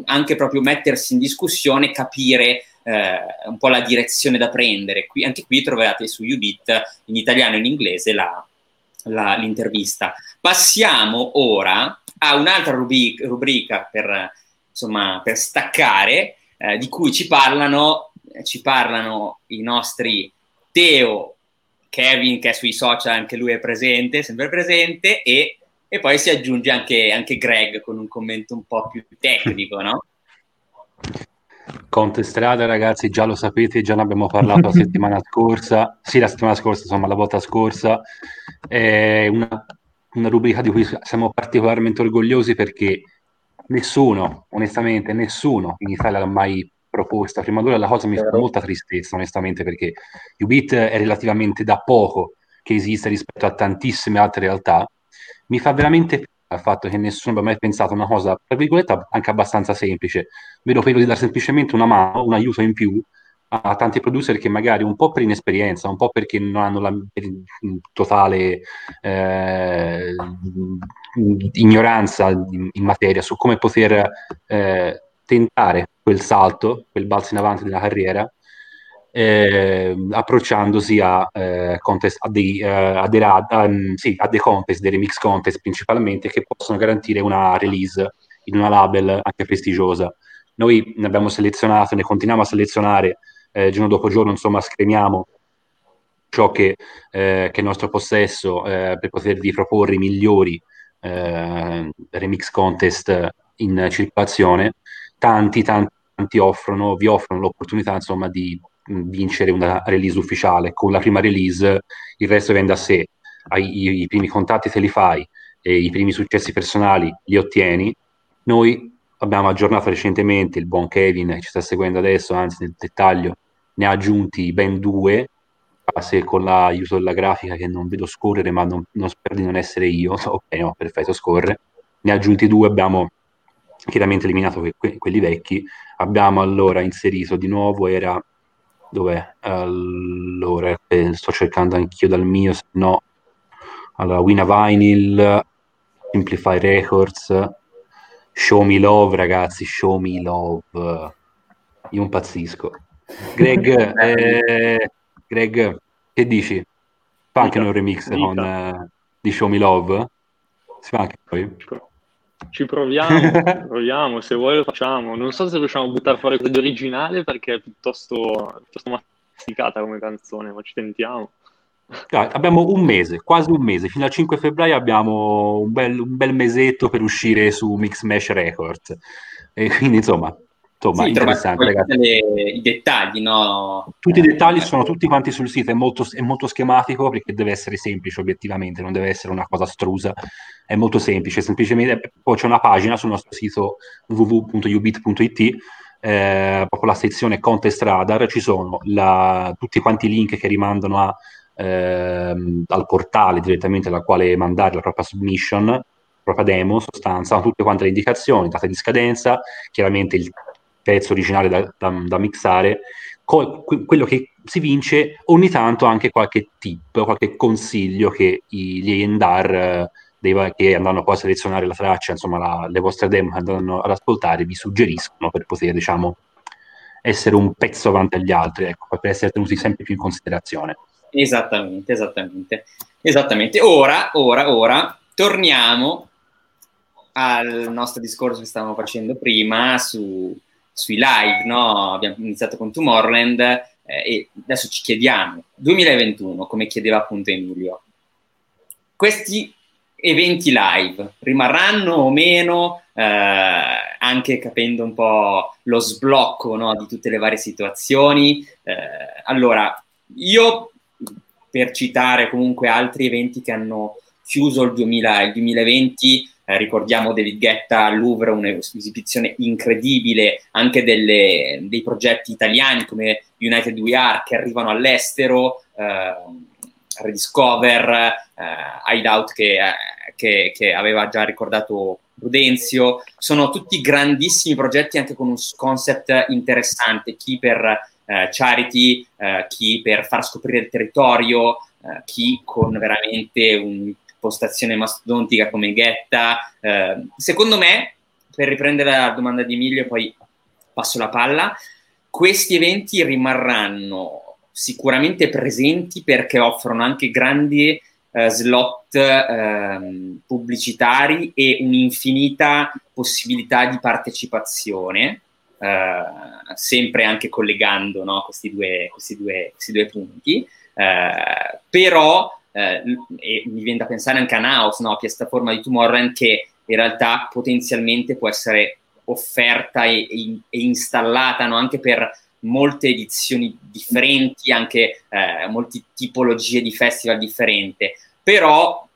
anche proprio mettersi in discussione, capire eh, un po' la direzione da prendere. Qui, anche qui trovate su youBEAT in italiano e in inglese la, la, l'intervista. Passiamo ora a un'altra rubrica, rubrica per, insomma, per staccare, eh, di cui ci parlano, ci parlano i nostri Teo, Kevin, che è sui social, anche lui è presente, sempre presente, e, e poi si aggiunge anche, anche Greg con un commento un po' più tecnico, no? Contestrada, ragazzi, già lo sapete, già ne abbiamo parlato la settimana scorsa, sì, la settimana scorsa, insomma, la volta scorsa, è una... una rubrica di cui siamo particolarmente orgogliosi, perché nessuno, onestamente, nessuno in Italia l'ha mai proposta. Prima d'ora la cosa mi fa molta tristezza, onestamente, perché youBEAT è relativamente da poco che esiste rispetto a tantissime altre realtà. Mi fa veramente piacere il fatto che nessuno abbia mai pensato a una cosa, tra virgolette, anche abbastanza semplice. Vedo quello di dare semplicemente una mano, un aiuto in più a tanti producer che magari un po' per inesperienza, un po' perché non hanno la totale eh, ignoranza in, in materia su come poter eh, tentare quel salto, quel balzo in avanti della carriera, eh, approcciandosi a, eh, contest, a, dei, uh, a, dei, a, um, sì, a dei contest, dei remix contest principalmente, che possono garantire una release in una label anche prestigiosa. Noi ne abbiamo selezionato, ne continuiamo a selezionare Eh, giorno dopo giorno, insomma, scremiamo ciò che, eh, che è nostro possesso eh, per potervi proporre i migliori eh, remix contest in circolazione. Tanti, tanti, tanti offrono, vi offrono l'opportunità, insomma, di vincere una release ufficiale. Con la prima release il resto viene da sé. Hai, i, i primi contatti te li fai, e i primi successi personali li ottieni. Noi abbiamo aggiornato recentemente, il buon Kevin che ci sta seguendo adesso, anzi nel dettaglio, ne ha aggiunti ben due, se con l'aiuto della grafica che non vedo scorrere, ma non, non spero di non essere io, ok, no, perfetto, scorre, ne ha aggiunti due, abbiamo chiaramente eliminato que- que- quelli vecchi, abbiamo allora inserito di nuovo, era, dov'è, allora, eh, sto cercando anch'io dal mio, se no, allora, Wina Vinyl, Simplify Records, Show me love, ragazzi, show me love. Io impazzisco. Greg, eh, Greg, che dici? Fa anche un remix con, eh, di Show me love? Si fa anche poi? Ci proviamo, proviamo, se vuoi lo facciamo. Non so se riusciamo a buttare fuori quello originale perché è piuttosto, piuttosto masticata come canzone, ma ci tentiamo. Dai, abbiamo un mese, quasi un mese, fino al cinque febbraio abbiamo un bel, un bel mesetto per uscire su Mix Mesh Records. E quindi insomma, insomma sì, interessante, ragazzi. Le, I dettagli, no? Tutti i dettagli sono tutti quanti sul sito, è molto, è molto schematico perché deve essere semplice obiettivamente, non deve essere una cosa astrusa, è molto semplice, semplicemente poi c'è una pagina sul nostro sito w w w punto you beat punto it, eh, proprio la sezione Contest Radar, ci sono la, tutti quanti i link che rimandano a Ehm, al portale direttamente dal quale mandare la propria submission, la propria demo, in sostanza, tutte quante le indicazioni, data di scadenza, chiaramente il pezzo originale da, da, da mixare, co- quello che si vince, ogni tanto anche qualche tip, qualche consiglio che i, gli E and R eh, dei, che andranno poi a selezionare la traccia, insomma la, le vostre demo che andranno ad ascoltare vi suggeriscono per poter, diciamo, essere un pezzo avanti agli altri, ecco, per essere tenuti sempre più in considerazione. Esattamente, esattamente, esattamente. Ora, ora, ora, torniamo al nostro discorso che stavamo facendo prima su, sui live, no? Abbiamo iniziato con Tomorrowland eh, e adesso ci chiediamo, duemilaventuno, come chiedeva appunto Emilio, questi eventi live rimarranno o meno, eh, anche capendo un po' lo sblocco, no, di tutte le varie situazioni? Eh, allora, io... per citare comunque altri eventi che hanno chiuso il, duemila, il duemilaventi, eh, ricordiamo David Guetta al Louvre, un'esibizione incredibile, anche delle, dei progetti italiani come United We Are che arrivano all'estero, eh, Rediscover, eh, Hideout che, eh, che, che aveva già ricordato Prudenzio, sono tutti grandissimi progetti anche con un concept interessante, chi per... Uh, charity, uh, chi per far scoprire il territorio, uh, chi con veramente un'impostazione mastodontica come Guetta. Uh, secondo me, per riprendere la domanda di Emilio, poi passo la palla, questi eventi rimarranno sicuramente presenti perché offrono anche grandi uh, slot uh, pubblicitari e un'infinita possibilità di partecipazione. Uh, sempre anche collegando, no, questi, due, questi, due, questi due punti, uh, però uh, e mi viene da pensare anche a Nauts, no, piattaforma di Tomorrowland, che in realtà potenzialmente può essere offerta e, e, e installata, no, anche per molte edizioni differenti, anche uh, molte tipologie di festival differenti, però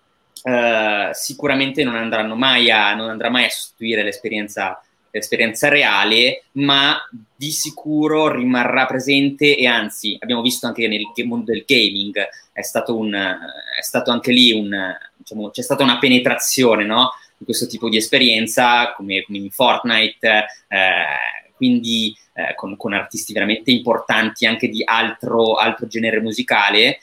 uh, sicuramente non andranno mai a, non andrà mai a sostituire l'esperienza esperienza reale, ma di sicuro rimarrà presente, e anzi abbiamo visto anche nel mondo del gaming è stato un è stato anche lì un diciamo c'è stata una penetrazione, no, di questo tipo di esperienza come, come in Fortnite, eh, quindi eh, con, con artisti veramente importanti anche di altro altro genere musicale.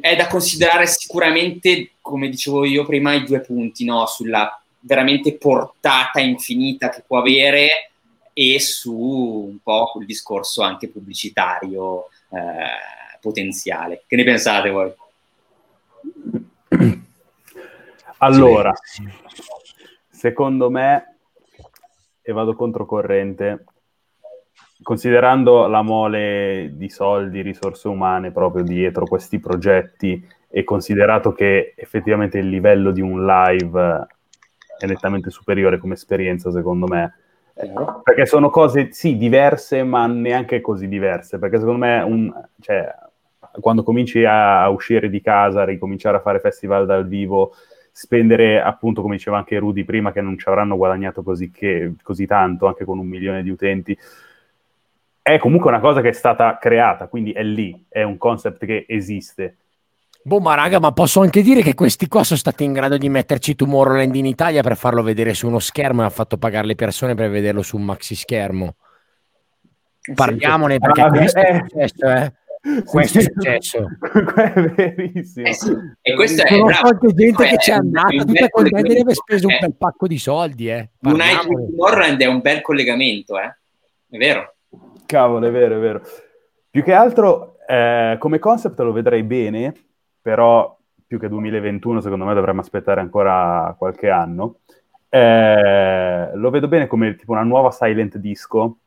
È da considerare sicuramente, come dicevo io prima, i due punti, no, sulla veramente portata infinita che può avere e su un po' quel discorso anche pubblicitario eh, potenziale. Che ne pensate voi? Allora, secondo me, e vado controcorrente, considerando la mole di soldi, risorse umane proprio dietro questi progetti, e considerato che effettivamente il livello di un live è nettamente superiore come esperienza, secondo me, chiaro, perché sono cose sì diverse ma neanche così diverse, perché secondo me un, cioè, quando cominci a uscire di casa, ricominciare a fare festival dal vivo, spendere, appunto, come diceva anche Rudy prima, che non ci avranno guadagnato così, che, così tanto anche con un milione di utenti, è comunque una cosa che è stata creata, quindi è lì, è un concept che esiste. Boh, ma raga, ma posso anche dire che questi qua sono stati in grado di metterci Tomorrowland in Italia per farlo vedere su uno schermo e ha fatto pagare le persone per vederlo su un maxi schermo. Parliamone, perché ah, questo eh. è successo, eh. Sì, questo sì, è successo. È verissimo. Eh sì. E questo è tanta gente che ci è andata, tutta contenta di aver speso eh. un bel pacco di soldi, eh. Tomorrowland è un bel collegamento, eh. È vero. Cavolo, è vero, è vero. Più che altro, eh, come concept lo vedrei bene, però più che duemilaventuno secondo me dovremmo aspettare ancora qualche anno. Eh, lo vedo bene come tipo una nuova silent disco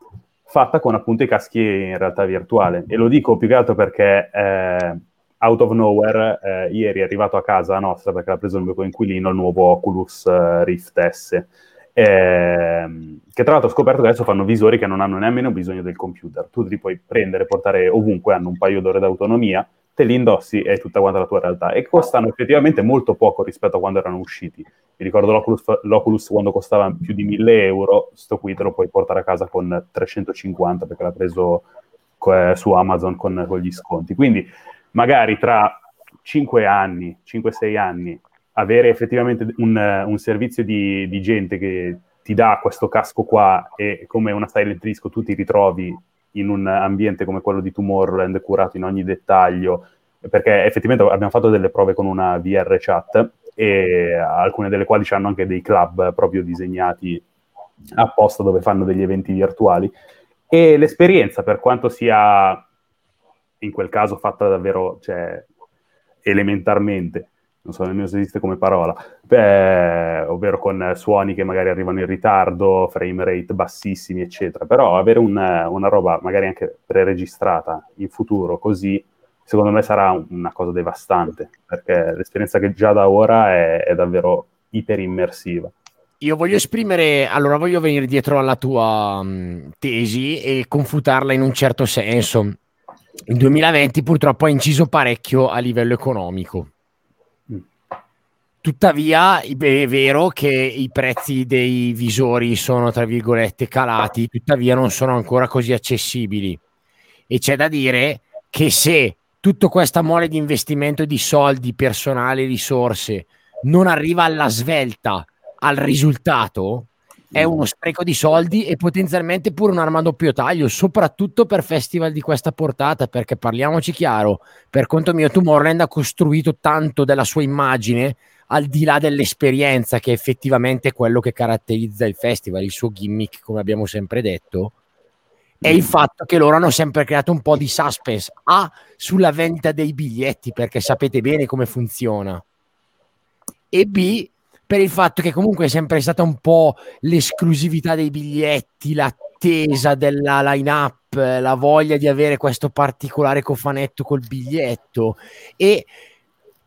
fatta con appunto i caschi in realtà virtuale, e lo dico più che altro perché eh, out of nowhere, eh, ieri è arrivato a casa nostra, perché l'ha preso il mio coinquilino, il nuovo Oculus Rift S, eh, che tra l'altro ho scoperto che adesso fanno visori che non hanno nemmeno bisogno del computer. Tu li puoi prendere, portare ovunque, hanno un paio d'ore d'autonomia, te li indossi e è tutta quanta la tua realtà, e costano effettivamente molto poco rispetto a quando erano usciti. Mi ricordo l'Oculus, l'Oculus quando costava più di mille euro, sto qui te lo puoi portare a casa con trecentocinquanta, perché l'ha preso eh, su Amazon con, con gli sconti. Quindi magari tra cinque anni, cinque sei anni, avere effettivamente un, un servizio di, di gente che ti dà questo casco qua e come una silent disco tu ti ritrovi in un ambiente come quello di Tomorrowland, curato in ogni dettaglio, perché effettivamente abbiamo fatto delle prove con una V R chat, e alcune delle quali hanno anche dei club proprio disegnati apposta dove fanno degli eventi virtuali, e l'esperienza, per quanto sia in quel caso fatta davvero, cioè, elementarmente, non so nemmeno se esiste come parola, beh, ovvero con suoni che magari arrivano in ritardo, frame rate bassissimi, eccetera. Però avere una, una roba magari anche preregistrata in futuro, così, secondo me sarà una cosa devastante, perché l'esperienza che già da ora è, è davvero iperimmersiva. Io voglio esprimere, allora voglio venire dietro alla tua mh, tesi e confutarla in un certo senso. Il duemilaventi purtroppo ha inciso parecchio a livello economico. Tuttavia è vero che i prezzi dei visori sono, tra virgolette, calati, tuttavia non sono ancora così accessibili. E c'è da dire che se tutta questa mole di investimento di soldi, personale, risorse non arriva alla svelta, al risultato, è uno spreco di soldi e potenzialmente pure un'arma a doppio taglio, soprattutto per festival di questa portata, perché parliamoci chiaro, per conto mio Tomorrowland ha costruito tanto della sua immagine al di là dell'esperienza, che effettivamente è quello che caratterizza il festival, il suo gimmick, come abbiamo sempre detto, è il fatto che loro hanno sempre creato un po' di suspense A sulla vendita dei biglietti, perché sapete bene come funziona, e B per il fatto che comunque è sempre stata un po' l'esclusività dei biglietti, l'attesa della line-up, la voglia di avere questo particolare cofanetto col biglietto, e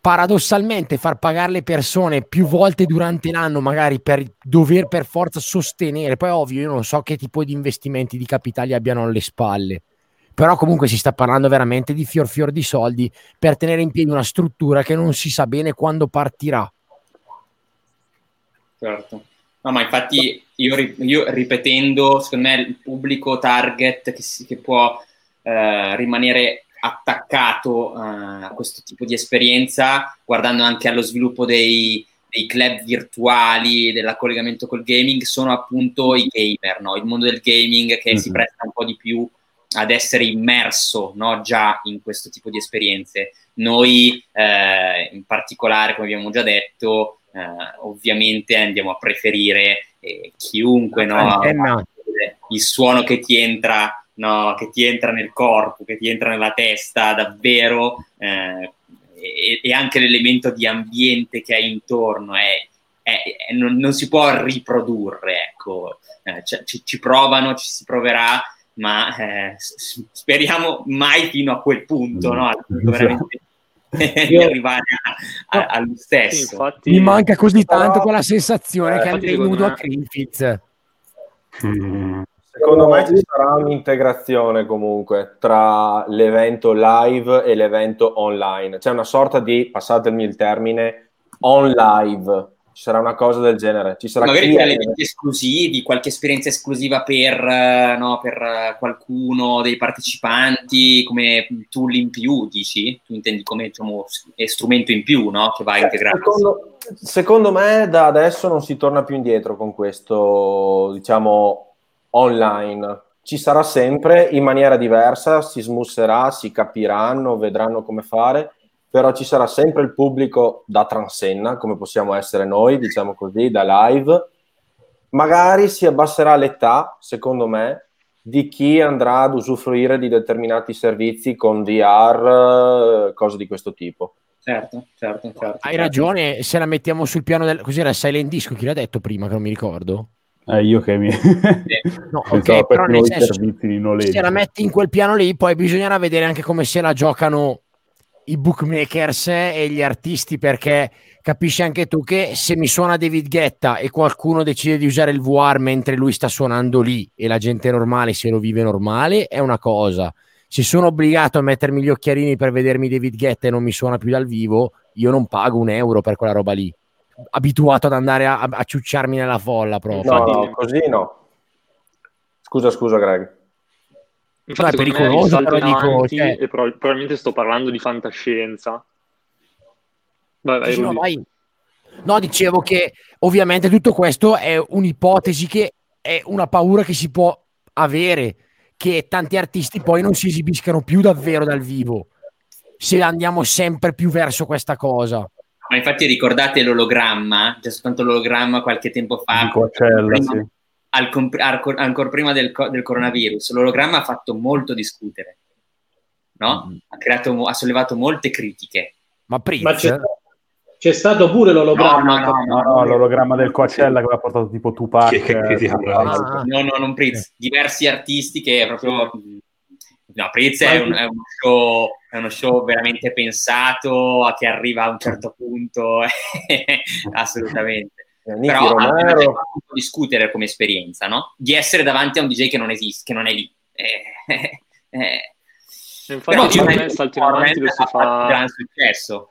paradossalmente far pagare le persone più volte durante l'anno, magari per dover per forza sostenere. Poi ovvio, io non so che tipo di investimenti di capitali abbiano alle spalle, però comunque si sta parlando veramente di fior fior di soldi per tenere in piedi una struttura che non si sa bene quando partirà. Certo. No, ma infatti io, io ripetendo, secondo me il pubblico target che, si, che può eh, rimanere attaccato uh, a questo tipo di esperienza, guardando anche allo sviluppo dei, dei club virtuali, del collegamento col gaming, sono appunto i gamer, no? Il mondo del gaming che mm-hmm. si presta un po' di più ad essere immerso, no? Già in questo tipo di esperienze. Noi eh, in particolare, come abbiamo già detto, eh, ovviamente andiamo a preferire eh, chiunque, no? Il suono che ti entra, no, che ti entra nel corpo, che ti entra nella testa davvero, eh, e, e anche l'elemento di ambiente che hai intorno è, è, è, non, non si può riprodurre, ecco, eh, ci, ci provano, ci si proverà, ma eh, speriamo mai fino a quel punto, no? Al punto veramente di arrivare a, a, allo stesso. Sì, infatti, mi manca così tanto però, quella sensazione eh, che andrei nudo me. A Griffith. Mm. Secondo me ci sarà un'integrazione comunque tra l'evento live e l'evento online. C'è una sorta di, passatemi il termine, on live. Ci sarà una cosa del genere. Ci sarà magari chi... elementi esclusivi, qualche esperienza esclusiva per, no, per qualcuno dei partecipanti, come tool in più, dici? Tu intendi come, diciamo, strumento in più, no? Che va a integrare. Secondo, secondo me da adesso non si torna più indietro con questo, diciamo... online ci sarà sempre in maniera diversa, si smusserà, si capiranno, vedranno come fare, però ci sarà sempre il pubblico da transenna, come possiamo essere noi, diciamo così, da live. Magari si abbasserà l'età, secondo me, di chi andrà ad usufruire di determinati servizi con V R, cose di questo tipo. Certo, certo, certo. Hai ragione, se la mettiamo sul piano del... Cos'era Silent Disco? Chi l'ha detto prima che non mi ricordo? Eh, io che mi no, okay, però nel senso, se la metti in quel piano lì, poi bisognerà vedere anche come se la giocano i bookmakers e gli artisti, perché capisci anche tu che se mi suona David Guetta e qualcuno decide di usare il V R mentre lui sta suonando lì e la gente normale se lo vive normale è una cosa, se sono obbligato a mettermi gli occhialini per vedermi David Guetta e non mi suona più dal vivo, io non pago un euro per quella roba lì, abituato ad andare a, a ciucciarmi nella folla proprio. No, no, così no. Scusa, scusa Greg. Infatti, no, è pericoloso, però dico, cioè... e pro- probabilmente sto parlando di fantascienza. Vai, vai, no, vai. No, dicevo che ovviamente tutto questo è un'ipotesi, che è una paura che si può avere, che tanti artisti poi non si esibiscano più davvero dal vivo, se andiamo sempre più verso questa cosa. Ma infatti ricordate l'ologramma, già soltanto l'ologramma qualche tempo fa, sì. Al comp- al co- ancora prima del, co- del coronavirus, l'ologramma ha fatto molto discutere, no? Mm-hmm. Ha creato, mo- ha sollevato molte critiche. Ma prima c'è, eh? c'è stato pure l'ologramma, no, no, no, no, no, no, l'ologramma del Coachella che aveva portato tipo Tupac. Che, che, che, che, ah, no, no, non Prince, diversi artisti che proprio. No, Prince è, un, è, uno show, è uno show veramente pensato a che arriva a un certo punto, assolutamente. Però ha fatto discutere come esperienza, no? Di essere davanti a un D J che non esiste, che non è lì. Eh, eh, eh. Infatti, per me saltare avanti lo si fa un gran successo.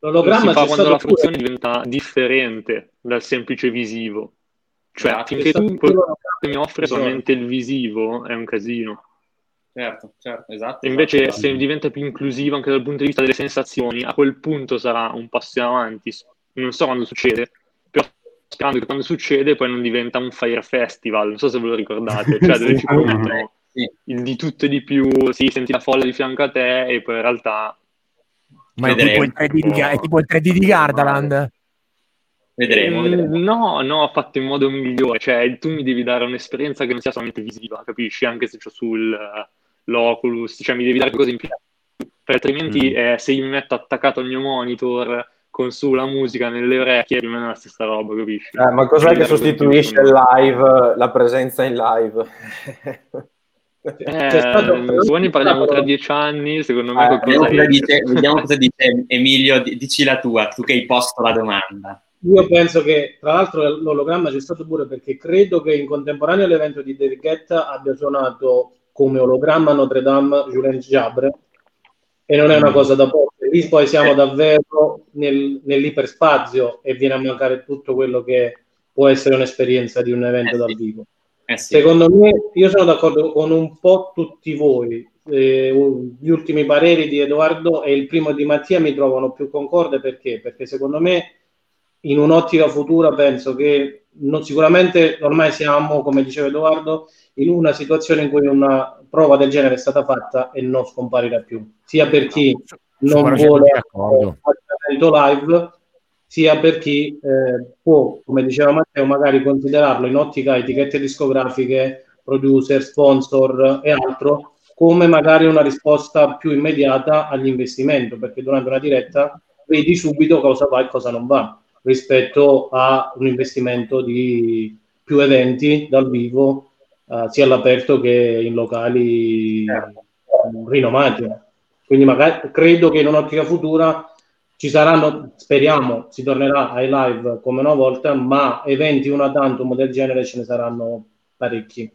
L'ologramma si fa quando la funzione diventa differente dal semplice visivo. Cioè, certo, finché tu mi offre solamente il visivo è un casino. Certo, certo, esatto. Invece esatto. Se diventa più inclusivo anche dal punto di vista delle sensazioni, a quel punto sarà un passo in avanti. Non so quando succede, però sperando che quando succede poi non diventa un Fire Festival, non so se ve lo ricordate, cioè dove ci mettono il di tutto e di più, sì, senti la folla di fianco a te e poi in realtà... Ma è tipo il tre D di, è tipo il tre D di Gardaland. Vedremo, vedremo. No, no, fatto in modo migliore, cioè tu mi devi dare un'esperienza che non sia solamente visiva, capisci? Anche se c'ho sull'Oculus, uh, cioè mi devi dare qualcosa in più, altrimenti mm. eh, se io mi metto attaccato al mio monitor... con su la musica nelle orecchie, più o meno la stessa roba, capisci? Eh, ma cos'è che sostituisce il live, la presenza in live? Eh, stato... Se ne parliamo tra dieci anni, secondo me... Eh, vediamo, cosa dice, vediamo cosa dice Emilio, dici la tua, tu che hai posto la domanda. Io penso che, tra l'altro, l'ologramma c'è stato pure perché credo che in contemporanea all'evento di David Guetta abbia suonato come ologramma Notre Dame Julien Jabre, e non è una cosa da poco. Lì poi siamo davvero nel, nell'iperspazio e viene a mancare tutto quello che può essere un'esperienza di un evento eh sì. dal vivo. Eh sì. Secondo me, io sono d'accordo con un po' tutti voi. Eh, gli ultimi pareri di Edoardo e il primo di Mattia mi trovano più concorde. Perché? Perché secondo me, in un'ottica futura, penso che non, sicuramente ormai siamo, come diceva Edoardo, in una situazione in cui una prova del genere è stata fatta e non scomparirà più. Sia per chi... non vuole evento live, sia per chi eh, può, come diceva Matteo, magari considerarlo in ottica etichette discografiche, producer, sponsor e altro, come magari una risposta più immediata all'investimento, perché durante una diretta vedi subito cosa va e cosa non va rispetto a un investimento di più eventi dal vivo, eh, sia all'aperto che in locali eh, rinomati. Quindi magari credo che in un'ottica futura ci saranno, speriamo, si tornerà ai live come una volta, ma eventi una tantum del genere ce ne saranno parecchi.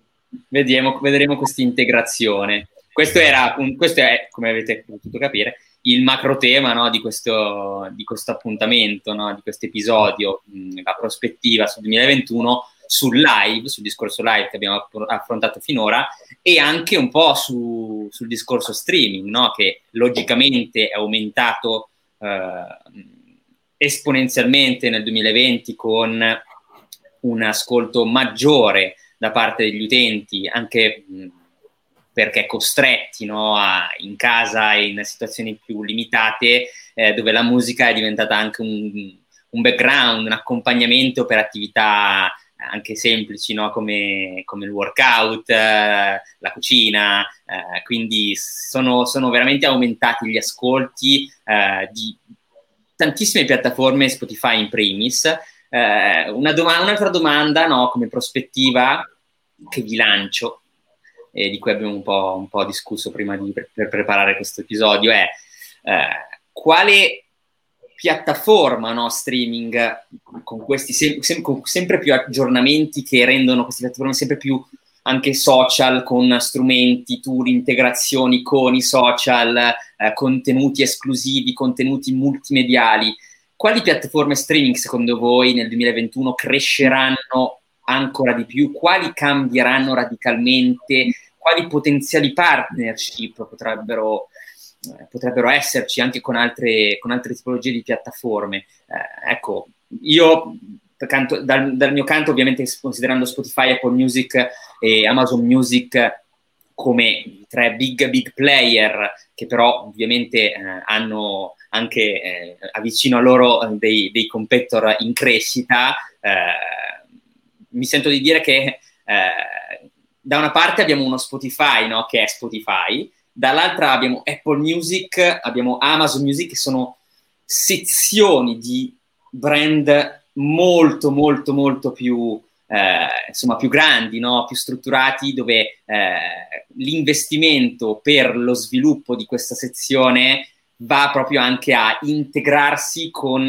Vediamo, vedremo questa integrazione. Questo era, un, questo è, come avete potuto capire, il macro tema, no, di questo, di questo appuntamento, no, di questo episodio, la prospettiva sul duemilaventuno, sul live, sul discorso live che abbiamo affrontato finora, e anche un po' su, sul discorso streaming, no? Che logicamente è aumentato eh, esponenzialmente nel duemilaventi con un ascolto maggiore da parte degli utenti, anche mh, perché costretti, no, a, in casa e in situazioni più limitate, eh, dove la musica è diventata anche un, un background, un accompagnamento per attività anche semplici, no? come, come il workout, eh, la cucina, eh, quindi sono, sono veramente aumentati gli ascolti eh, di tantissime piattaforme, Spotify in primis. Eh, una doma- un'altra domanda, no? Come prospettiva che vi lancio e di cui abbiamo un po', un po' discusso prima di, per, per preparare questo episodio, è eh, quale piattaforma, no, streaming, con questi sem- sem- con sempre più aggiornamenti che rendono queste piattaforme sempre più anche social, con strumenti, tool, integrazioni con i social, eh, contenuti esclusivi, contenuti multimediali. Quali piattaforme streaming secondo voi nel duemilaventuno cresceranno ancora di più? Quali cambieranno radicalmente? Quali potenziali partnership potrebbero, eh, potrebbero esserci anche con altre, con altre tipologie di piattaforme? Eh, ecco, io... Canto, dal, dal mio canto, ovviamente, considerando Spotify, Apple Music e Amazon Music come tre big big player che però ovviamente eh, hanno anche eh, avvicino a loro dei, dei competitor in crescita, eh, mi sento di dire che eh, da una parte abbiamo uno Spotify, no, che è Spotify, dall'altra abbiamo Apple Music, abbiamo Amazon Music, che sono sezioni di brand molto molto molto più eh, insomma più grandi, no? Più strutturati, dove eh, l'investimento per lo sviluppo di questa sezione va proprio anche a integrarsi con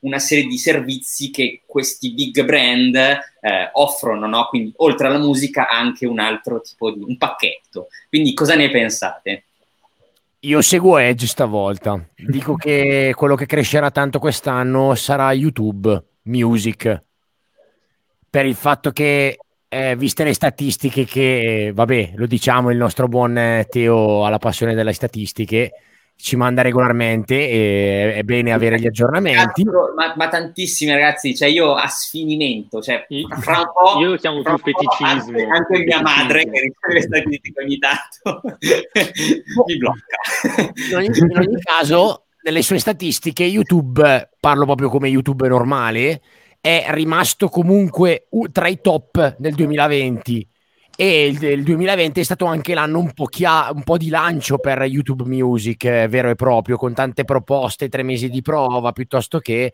una serie di servizi che questi big brand eh, offrono, no? Quindi oltre alla musica anche un altro tipo di un pacchetto. Quindi cosa ne pensate? Io seguo Edge stavolta, dico che quello che crescerà tanto quest'anno sarà YouTube Music, per il fatto che eh, viste le statistiche che, vabbè, lo diciamo, il nostro buon Teo ha la passione delle statistiche, ci manda regolarmente e è bene avere gli aggiornamenti, ma, ma tantissimi, ragazzi, cioè io a sfinimento, cioè fra un po' io lo chiamo più feticismo, anche, anche mia madre che riceve statistiche ogni tanto mi blocca. in ogni, in ogni caso, nelle sue statistiche, YouTube, parlo proprio come YouTube normale, è rimasto comunque tra i top nel duemilaventi, e il duemilaventi è stato anche l'anno un po', chia- un po' di lancio per YouTube Music, eh, vero e proprio, con tante proposte, tre mesi di prova, piuttosto che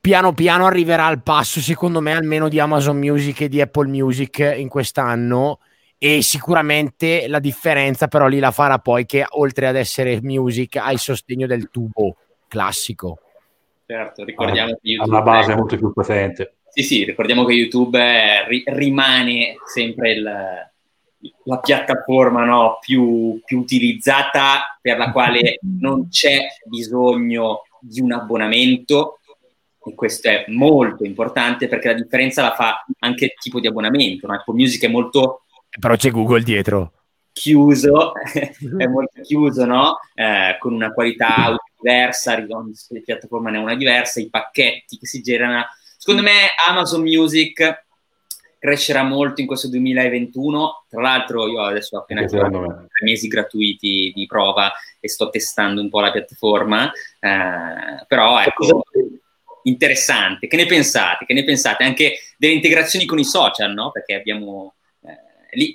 piano piano arriverà al passo, secondo me, almeno di Amazon Music e di Apple Music in quest'anno. E sicuramente la differenza però lì la farà poi che, oltre ad essere music, ha il sostegno del tubo classico. Certo, ricordiamo ah, che YouTube alla base è molto più potente. Sì, sì, ricordiamo che YouTube è, ri, rimane sempre il, la piattaforma, no, più, più utilizzata, per la quale non c'è bisogno di un abbonamento. E questo è molto importante, perché la differenza la fa anche il tipo di abbonamento. Apple Music è molto... però c'è Google dietro, chiuso, è molto chiuso, no? Eh, con una qualità diversa, ogni piattaforma ne ha una diversa, i pacchetti che si generano. Secondo me Amazon Music crescerà molto in questo duemilaventuno, tra l'altro io adesso ho appena girato tre mesi gratuiti di prova e sto testando un po' la piattaforma, eh, però ecco, interessante. Che ne pensate? Che ne pensate? Anche delle integrazioni con i social, no? Perché abbiamo...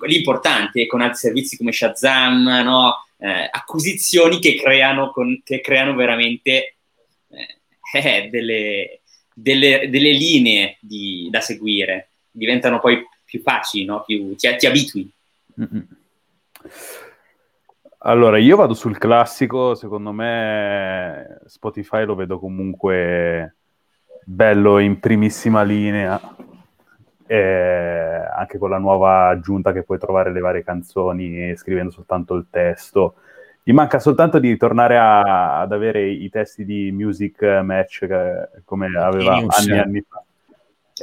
l'importante, con altri servizi come Shazam, no? eh, acquisizioni che creano, con, che creano veramente eh, delle, delle, delle linee di, da seguire, diventano poi più facili, no? Più, ti, ti abitui. Allora, io vado sul classico, secondo me Spotify lo vedo comunque bello in primissima linea, Eh, anche con la nuova aggiunta che puoi trovare le varie canzoni scrivendo soltanto il testo. Mi manca soltanto di tornare a, ad avere i testi di Music Match che, come aveva Genius. anni e anni fa.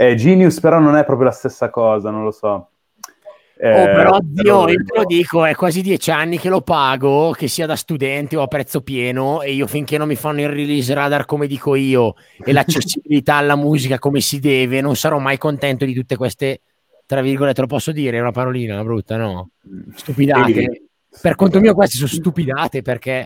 Eh, Genius però non è proprio la stessa cosa, non lo so. Eh, oh, però Dio, io te lo dico, è quasi dieci anni che lo pago, che sia da studente o a prezzo pieno, e io finché non mi fanno il release radar come dico io e l'accessibilità alla musica come si deve, non sarò mai contento di tutte queste, tra virgolette, lo posso dire, è una parolina, una brutta, no? Stupidate. Per conto mio queste sono stupidate, perché...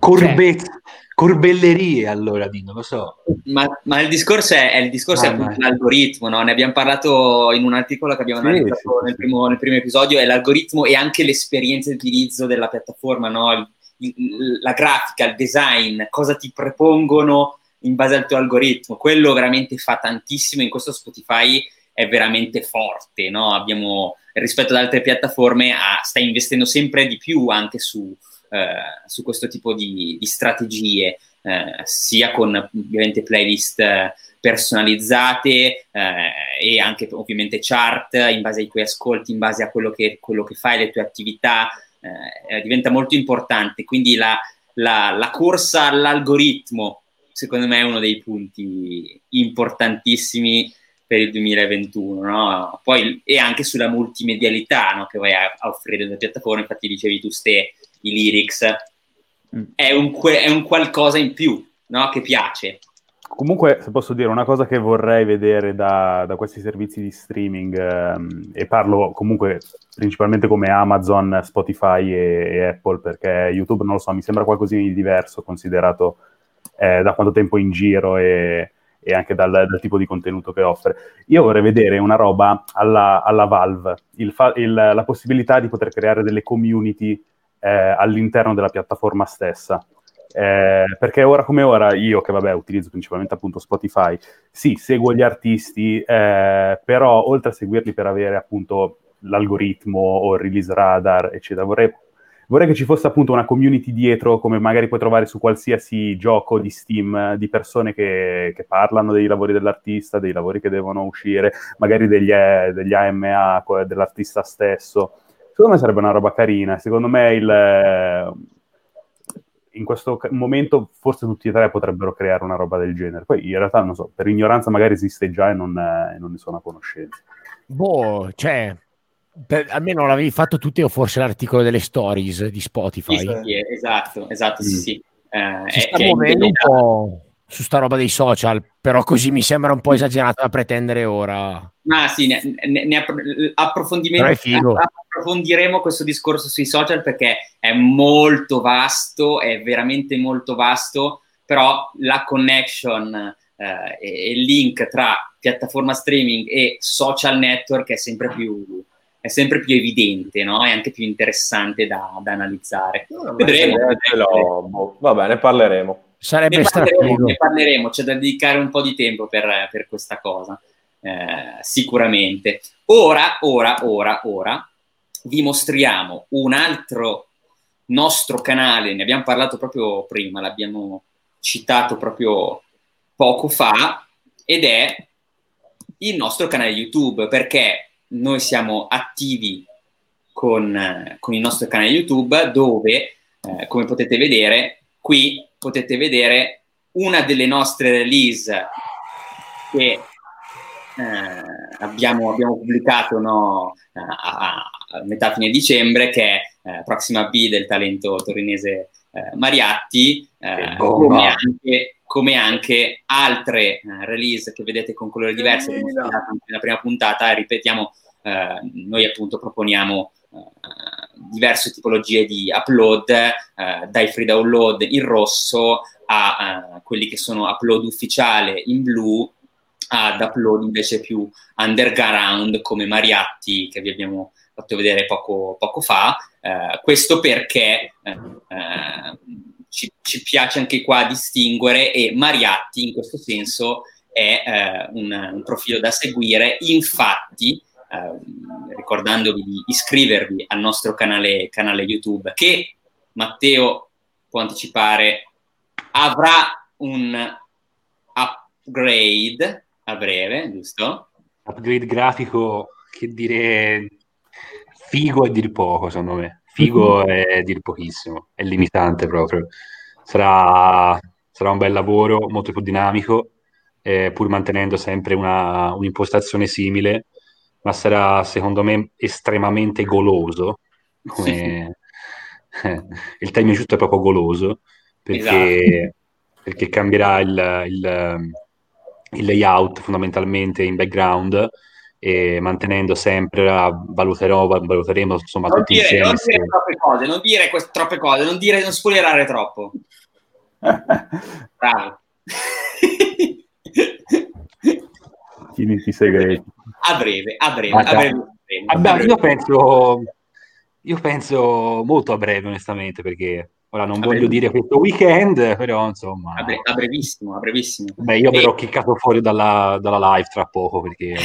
Corbe- cioè. Corbellerie, allora, non lo so. Ma, ma il discorso è, è il discorso ah, è appunto l'algoritmo, no? Ne abbiamo parlato in un articolo che abbiamo sì, analizzato sì, nel, primo, nel primo episodio, è l'algoritmo e anche l'esperienza di utilizzo della piattaforma, no? Il, il, la grafica, il design, cosa ti propongono in base al tuo algoritmo. Quello veramente fa tantissimo, in questo Spotify è veramente forte, no? Abbiamo... rispetto ad altre piattaforme a, sta investendo sempre di più anche su, eh, su questo tipo di, di strategie, eh, sia con ovviamente playlist personalizzate eh, e anche ovviamente chart in base ai tuoi ascolti, in base a quello che, quello che fai, le tue attività, eh, diventa molto importante. Quindi la, la, la corsa all'algoritmo secondo me è uno dei punti importantissimi per il duemilaventuno, no? Poi e anche sulla multimedialità, no? Che vai a, a offrire da piattaforma, infatti dicevi tu ste i lyrics, mm. è, un que- è un qualcosa in più, no? Che piace. Comunque, se posso dire, una cosa che vorrei vedere da, da questi servizi di streaming, ehm, e parlo comunque principalmente come Amazon, Spotify e, e Apple, perché YouTube, non lo so, mi sembra qualcosina di diverso considerato eh, da quanto tempo in giro e, e anche dal, dal tipo di contenuto che offre. Io vorrei vedere una roba alla, alla Valve, il fa, il, la possibilità di poter creare delle community eh, all'interno della piattaforma stessa. Eh, perché ora come ora io che vabbè utilizzo principalmente appunto Spotify, sì, seguo gli artisti, eh, però oltre a seguirli per avere appunto l'algoritmo o il release radar eccetera, vorrei, vorrei che ci fosse appunto una community dietro, come magari puoi trovare su qualsiasi gioco di Steam, di persone che, che parlano dei lavori dell'artista, dei lavori che devono uscire, magari degli, degli A M A dell'artista stesso. Secondo me sarebbe una roba carina. Secondo me il eh, in questo momento forse tutti e tre potrebbero creare una roba del genere. Poi in realtà, non so, per ignoranza magari esiste già e non, eh, non ne sono a conoscenza. Boh, cioè, per, almeno l'avevi fatto tu, o forse l'articolo delle stories di Spotify. Sì, sì, esatto, esatto, mm. sì, sì. Eh, si è, sta muovendo un po' su sta roba dei social, però così mi sembra un po' esagerato da pretendere ora. Ma ah, sì, ne, ne, ne approfondimenti, approfondiremo questo discorso sui social perché è molto vasto, è veramente molto vasto, però la connection eh, e il link tra piattaforma streaming e social network è sempre più, è sempre più evidente, no? È anche più interessante da, da analizzare. No, vedremo. vedremo. Va bene, ne parleremo. Sarebbe ne parleremo, ne parleremo, c'è da dedicare un po' di tempo per, per questa cosa, eh, sicuramente. Ora, ora, ora, ora vi mostriamo un altro nostro canale, ne abbiamo parlato proprio prima, l'abbiamo citato proprio poco fa, ed è il nostro canale YouTube, perché noi siamo attivi con, con il nostro canale YouTube dove, eh, come potete vedere, qui potete vedere una delle nostre release che eh, abbiamo, abbiamo pubblicato, no, a, a metà fine dicembre, che è eh, Prossima B del talento torinese eh, Mariatti, eh, come, anche, come anche altre eh, release che vedete con colori diversi nella prima puntata. Ripetiamo, eh, noi appunto proponiamo diverse tipologie di upload, eh, dai free download in rosso a eh, quelli che sono upload ufficiale in blu, ad upload invece più underground come Mariatti che vi abbiamo fatto vedere poco, poco fa. Eh, questo perché eh, eh, ci, ci piace anche qua distinguere, e Mariatti in questo senso è eh, un, un profilo da seguire. Infatti Uh, ricordandovi di iscrivervi al nostro canale, canale YouTube, che Matteo può anticipare avrà un upgrade a breve, giusto? Upgrade grafico, che dire, figo è dir poco, secondo me. Figo è dir pochissimo, è limitante proprio. Sarà, sarà un bel lavoro, molto più dinamico, eh, pur mantenendo sempre una, un'impostazione simile, ma sarà secondo me estremamente goloso, come sì, sì. Il termine giusto è proprio goloso, perché, esatto. Perché cambierà il, il, il layout fondamentalmente in background, e mantenendo sempre la, valuterò, valuteremo insomma non tutti dire, insieme non dire troppe cose, non dire quest- troppe cose non dire non spoilerare troppo. Bravo. Finiti segreti. A breve, a breve, ah, a breve, a breve, a breve. Io penso, io penso molto a breve, onestamente, perché Ora non a voglio brevissimo. dire questo weekend, però insomma... A, bre- a brevissimo, a brevissimo. Beh, io e... verrò chiccato fuori dalla, dalla live tra poco, perché...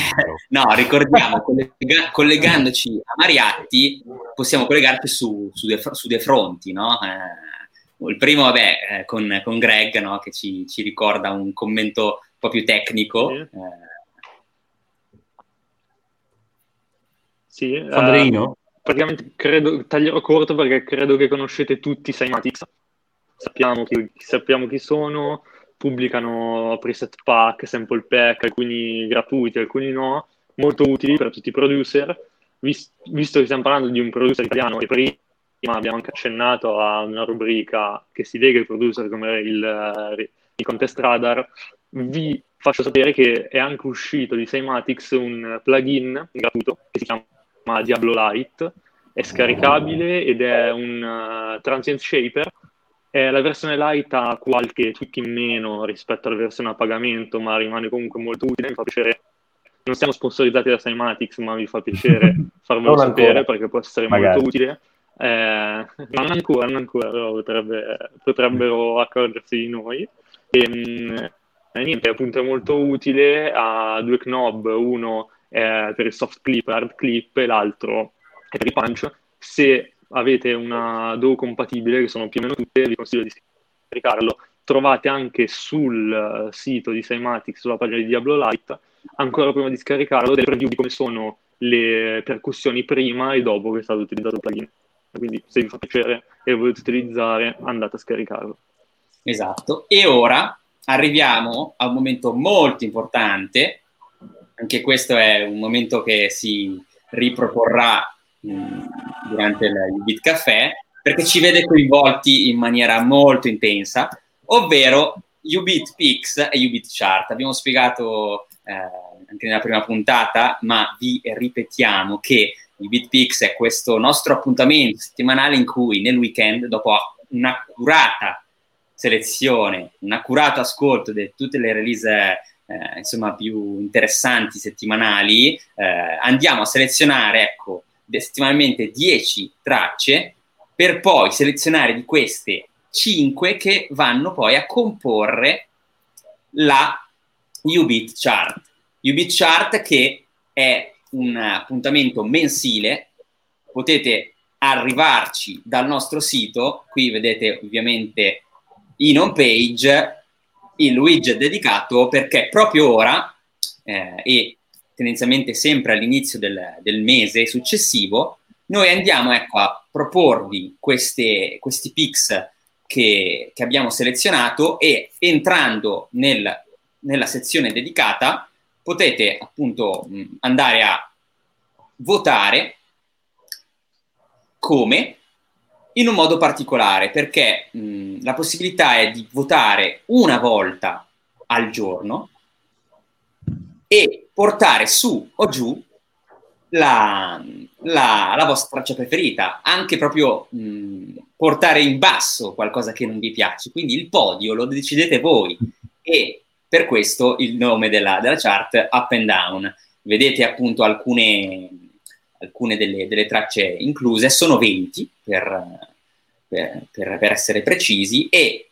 No, ricordiamo, collega- collegandoci a Mariatti, possiamo collegarci su, su, de- su dei fronti, no? Eh, il primo, vabbè, eh, con, con Greg, no? Che ci, ci ricorda un commento un po' più tecnico. Sì. Eh... sì Fandrino? Uh... Praticamente credo, taglierò corto perché credo che conoscete tutti Cymatics, sappiamo chi, sappiamo chi sono, pubblicano preset pack, sample pack, alcuni gratuiti, alcuni no, molto utili per tutti i producer. Vis, visto che stiamo parlando di un producer italiano, e prima abbiamo anche accennato a una rubrica che si lega ai producer come il, il Contest Radar, vi faccio sapere che è anche uscito di Cymatics un plugin gratuito che si chiama ma Diablo Light, è scaricabile ed è un uh, transient shaper, eh, la versione light ha qualche tweak in meno rispetto alla versione a pagamento, ma rimane comunque molto utile, mi fa piacere, non siamo sponsorizzati da Cymatics, ma mi fa piacere farvelo sapere ancora, perché può essere magari molto utile, eh, non ancora, non ancora, però potrebbe, potrebbero accorgersi di noi, e mh, eh, niente, appunto è molto utile, ha due knob, uno Eh, per il soft clip, hard clip, e l'altro è per il punch. Se avete una D A W compatibile, che sono più o meno tutte, vi consiglio di scaricarlo. Trovate anche sul sito di Cymatics, sulla pagina di Diablo Light, ancora prima di scaricarlo, delle preview di come sono le percussioni prima e dopo che è stato utilizzato il plugin. Quindi se vi fa piacere e lo volete utilizzare, andate a scaricarlo. Esatto. E ora arriviamo a un momento molto importante. Anche questo è un momento che si riproporrà mh, durante il youBEAT Café, perché ci vede coinvolti in maniera molto intensa, ovvero youBEAT Picks e youBEAT Chart. Abbiamo spiegato eh, anche nella prima puntata, ma vi ripetiamo che youBEAT Picks è questo nostro appuntamento settimanale in cui nel weekend, dopo un'accurata selezione, un accurato ascolto di tutte le release Eh, insomma più interessanti settimanali, eh, andiamo a selezionare ecco settimanalmente dieci tracce per poi selezionare di queste cinque che vanno poi a comporre la youBEAT Chart. youBEAT Chart che è un appuntamento mensile, potete arrivarci dal nostro sito, qui vedete ovviamente in home page il widget dedicato, perché proprio ora eh, e tendenzialmente sempre all'inizio del, del mese successivo noi andiamo ecco a proporvi queste, questi picks che, che abbiamo selezionato, e entrando nel, nella sezione dedicata potete appunto mh, andare a votare come in un modo particolare, perché mh, la possibilità è di votare una volta al giorno e portare su o giù la, la, la vostra traccia preferita, anche proprio mh, portare in basso qualcosa che non vi piace, quindi il podio lo decidete voi, e per questo il nome della, della chart Up and Down. Vedete appunto alcune... alcune delle, delle tracce incluse, sono venti per, per, per, per essere precisi, e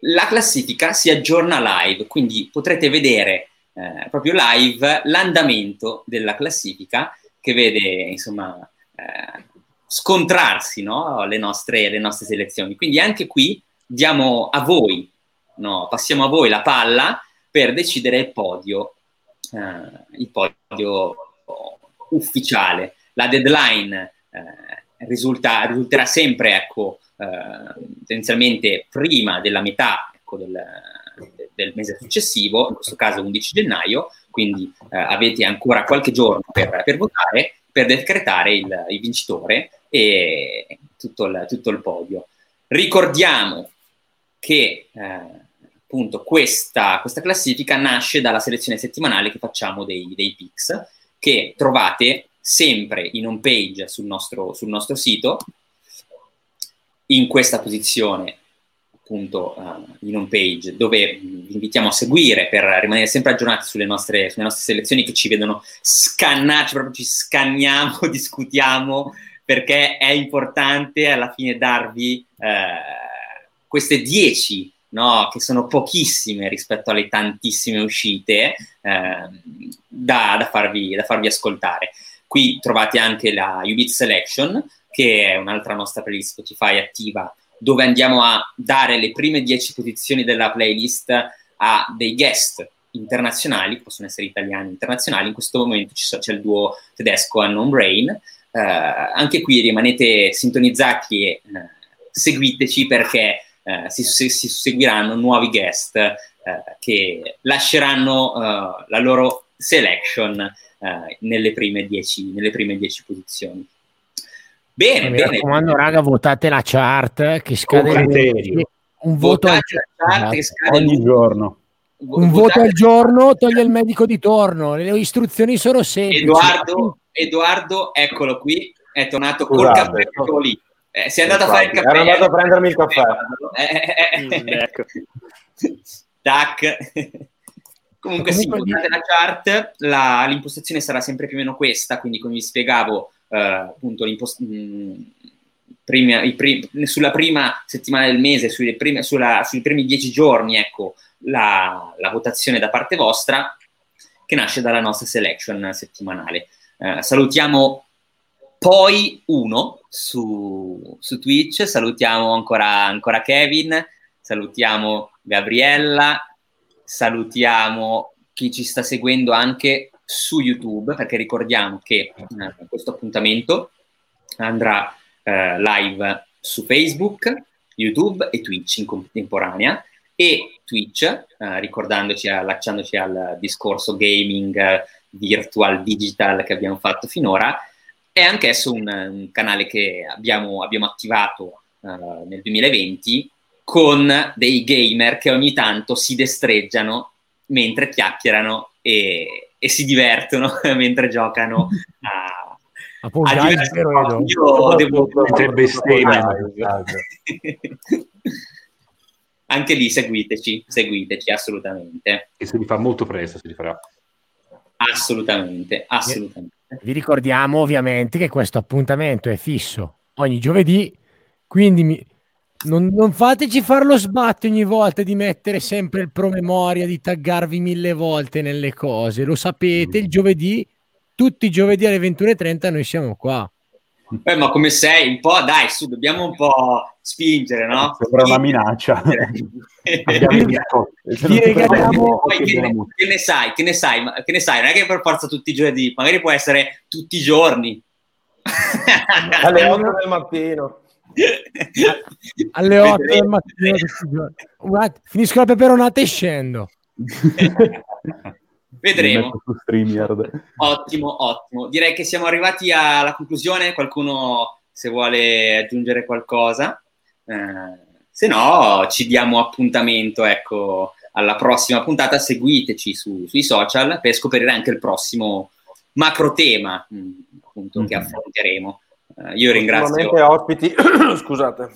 la classifica si aggiorna live, quindi potrete vedere eh, proprio live l'andamento della classifica, che vede insomma eh, scontrarsi, no? le, nostre, le nostre selezioni. Quindi anche qui diamo a voi, no? passiamo a voi la palla per decidere il podio, eh, il podio ufficiale. La deadline eh, risulta, risulterà sempre ecco eh, tendenzialmente prima della metà ecco, del, del mese successivo, in questo caso undici gennaio, quindi eh, avete ancora qualche giorno per, per votare, per decretare il, il vincitore e tutto il, tutto il podio. Ricordiamo che eh, appunto questa, questa classifica nasce dalla selezione settimanale che facciamo dei, dei picks, che trovate sempre in home page sul nostro, sul nostro sito, in questa posizione appunto uh, in home page, dove vi invitiamo a seguire per rimanere sempre aggiornati sulle nostre, sulle nostre selezioni, che ci vedono scannarci, proprio ci scanniamo, discutiamo, perché è importante alla fine darvi eh, queste dieci, no? Che sono pochissime rispetto alle tantissime uscite eh, da, da, farvi, da farvi ascoltare. Qui trovate anche la youBEAT Selection, che è un'altra nostra playlist Spotify attiva, dove andiamo a dare le prime dieci posizioni della playlist a dei guest internazionali, possono essere italiani internazionali. In questo momento ci so, c'è il duo tedesco Unknown Brain. Eh, anche qui rimanete sintonizzati e eh, seguiteci, perché eh, si, si seguiranno nuovi guest eh, che lasceranno eh, la loro selection eh, nelle prime dieci, nelle prime dieci posizioni. Bene, mi bene. raccomando, raga, votate la chart che scade un, un voto al ogni giorno. Un voto al giorno toglie il medico di torno. Le istruzioni sono semplici. Edoardo, Edoardo eccolo qui, è tornato col caffè lì. Eh, si è andato a fare il caffè. Era andato a prendermi il caffè. Eh, eh, eh. Mm, ecco. Tac. Comunque, Comunque sì, votate la chart. La, l'impostazione sarà sempre più o meno questa, quindi come vi spiegavo, Uh, appunto l'impost- mh, prima, i prim- sulla prima settimana del mese, sulle prime, sulla, sui primi dieci giorni, ecco la, la votazione da parte vostra, che nasce dalla nostra selection settimanale. Uh, salutiamo poi uno su, su Twitch, salutiamo ancora, ancora Kevin, salutiamo Gabriella, salutiamo chi ci sta seguendo anche su YouTube, perché ricordiamo che eh, questo appuntamento andrà eh, live su Facebook, YouTube e Twitch in contemporanea, e Twitch, eh, ricordandoci, allacciandoci al discorso gaming, eh, virtual, digital che abbiamo fatto finora, è anch'esso un, un canale che abbiamo, abbiamo attivato eh, nel duemilaventi con dei gamer che ogni tanto si destreggiano mentre chiacchierano e e si divertono mentre giocano a, a, a diversi giochi. Io devo anche lì seguiteci, seguiteci assolutamente. E se vi fa molto presto, se li farà. Assolutamente, assolutamente. Vi ricordiamo ovviamente che questo appuntamento è fisso ogni giovedì, quindi mi... Non, non fateci farlo sbatto ogni volta di mettere sempre il promemoria, di taggarvi mille volte nelle cose. Lo sapete, il giovedì, tutti i giovedì alle ventuno e trenta noi siamo qua. Beh, ma come sei? Un po', dai, su, dobbiamo un po' spingere, no? Sembra una minaccia. Ti regaliamo... Poi, che, ne, che ne sai, che ne sai, ma, che ne sai, non è che per forza tutti i giovedì, magari può essere tutti i giorni. Alle otto del mattino. Alle otto del mattino finisco la peperonata e scendo. Vedremo. Ottimo, ottimo. Direi che siamo arrivati alla conclusione. Qualcuno se vuole aggiungere qualcosa, eh, se no ci diamo appuntamento, ecco, alla prossima puntata. Seguiteci su, sui social per scoprire anche il prossimo macro tema, mh, appunto, mm-hmm. che affronteremo. Io ringrazio ospiti scusate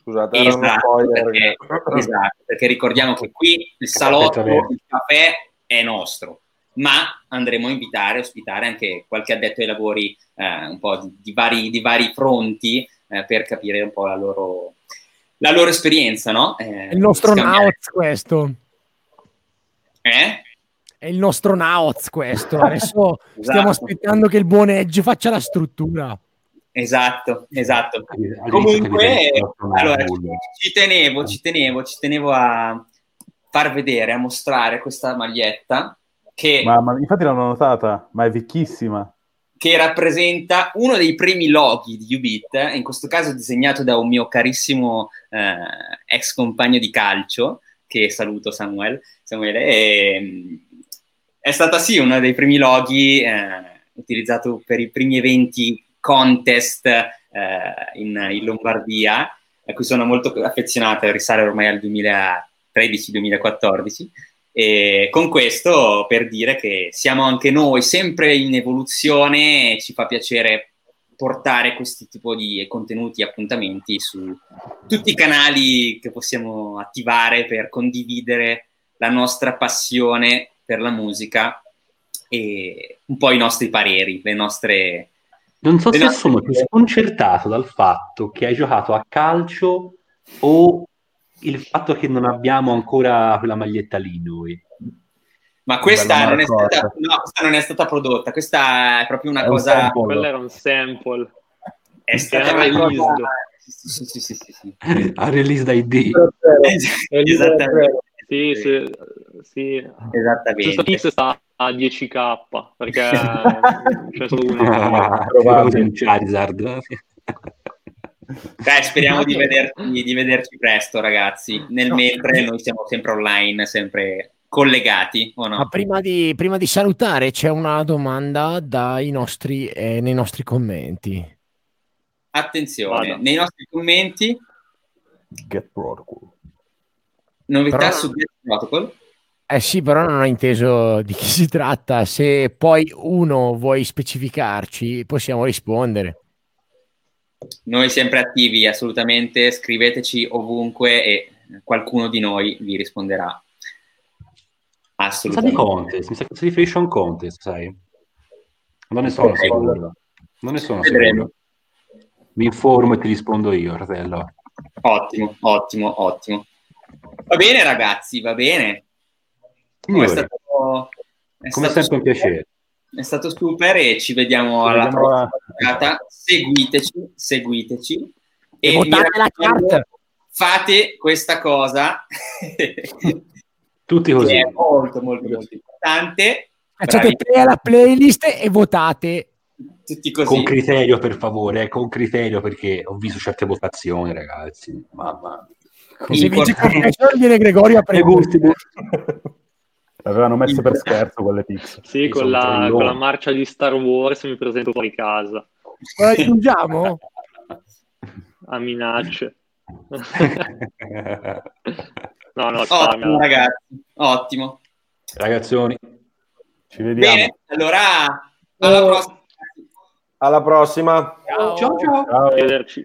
scusate esatto, era spoiler, perché, esatto, perché ricordiamo che qui il salotto, il caffè è nostro, ma andremo a invitare, ospitare anche qualche addetto ai lavori eh, un po' di, di, vari, di vari fronti eh, per capire un po' la loro la loro esperienza, no? Eh, il nostro Nauts questo eh? È il nostro Nauts questo adesso esatto. Stiamo aspettando che il buon Edge faccia la struttura. Esatto, esatto. Comunque, allora, ci tenevo, ci tenevo, ci tenevo a far vedere, a mostrare questa maglietta che... Ma, ma infatti l'hanno notata, ma è vecchissima. Che rappresenta uno dei primi loghi di youBEAT, in questo caso disegnato da un mio carissimo eh, ex compagno di calcio, che saluto Samuel, Samuele, e, è stata sì uno dei primi loghi eh, utilizzato per i primi eventi contest eh, in, in Lombardia, a cui sono molto affezionato, risale ormai al duemilatredici duemilaquattordici, e con questo per dire che siamo anche noi sempre in evoluzione e ci fa piacere portare questi tipo di contenuti e appuntamenti su tutti i canali che possiamo attivare per condividere la nostra passione per la musica e un po' i nostri pareri, le nostre Non so se sono più sconcertato dal fatto che hai giocato a calcio o il fatto che non abbiamo ancora quella maglietta lì noi. Ma questa non, non, è stata, no, questa non è stata prodotta, questa è proprio una è cosa... Un quello era un sample. È stata release. Sì, sì, sì, sì, sì, sì. A release da I D. Esattamente. Sì, sì, sì. Esattamente. Questo sta a dieci k, perché c'è solo uno. Ah, un Charizard. Dai, speriamo di vederci, di vederci presto, ragazzi. Nel mentre noi siamo sempre online, sempre... collegati o no? Ma prima di, prima di salutare c'è una domanda dai nostri eh, nei nostri commenti. Attenzione, Vada. Nei nostri commenti Get Protocol. Novità però, su Get Protocol? Eh sì, però non ho inteso di chi si tratta, se poi uno vuoi specificarci possiamo rispondere. Noi sempre attivi, assolutamente, scriveteci ovunque e qualcuno di noi vi risponderà. Assolutamente. Mi sa di contest, mi sa che si riferisce a un contest, sai? Non ne sono okay. sicuro. Non ne sono sicuro. Mi informo e ti rispondo io, fratello. Ottimo, ottimo, ottimo. Va bene, ragazzi, va bene. È stato, è Come stato sempre super, un piacere. È stato super e ci vediamo ci alla vediamo prossima puntata. Seguiteci, seguiteci. E, e votate la carta. Fate questa cosa. Tutti così. È molto, molto, molto importante. Facciate play alla playlist e votate. Tutti così. Con criterio, per favore, con criterio, perché ho visto certe votazioni, ragazzi. Mamma mia. Viene Gregorio a prendere. L'avevano messo per scherzo quelle pix. Sì, con la, con la marcia di Star Wars mi presento fuori casa. La aggiungiamo? A minacce. No, no, ottimo, ragazzi, ottimo, ragazzoni, ci vediamo. Bene, allora alla prossima, alla prossima. Ciao ciao, ciao. Ciao.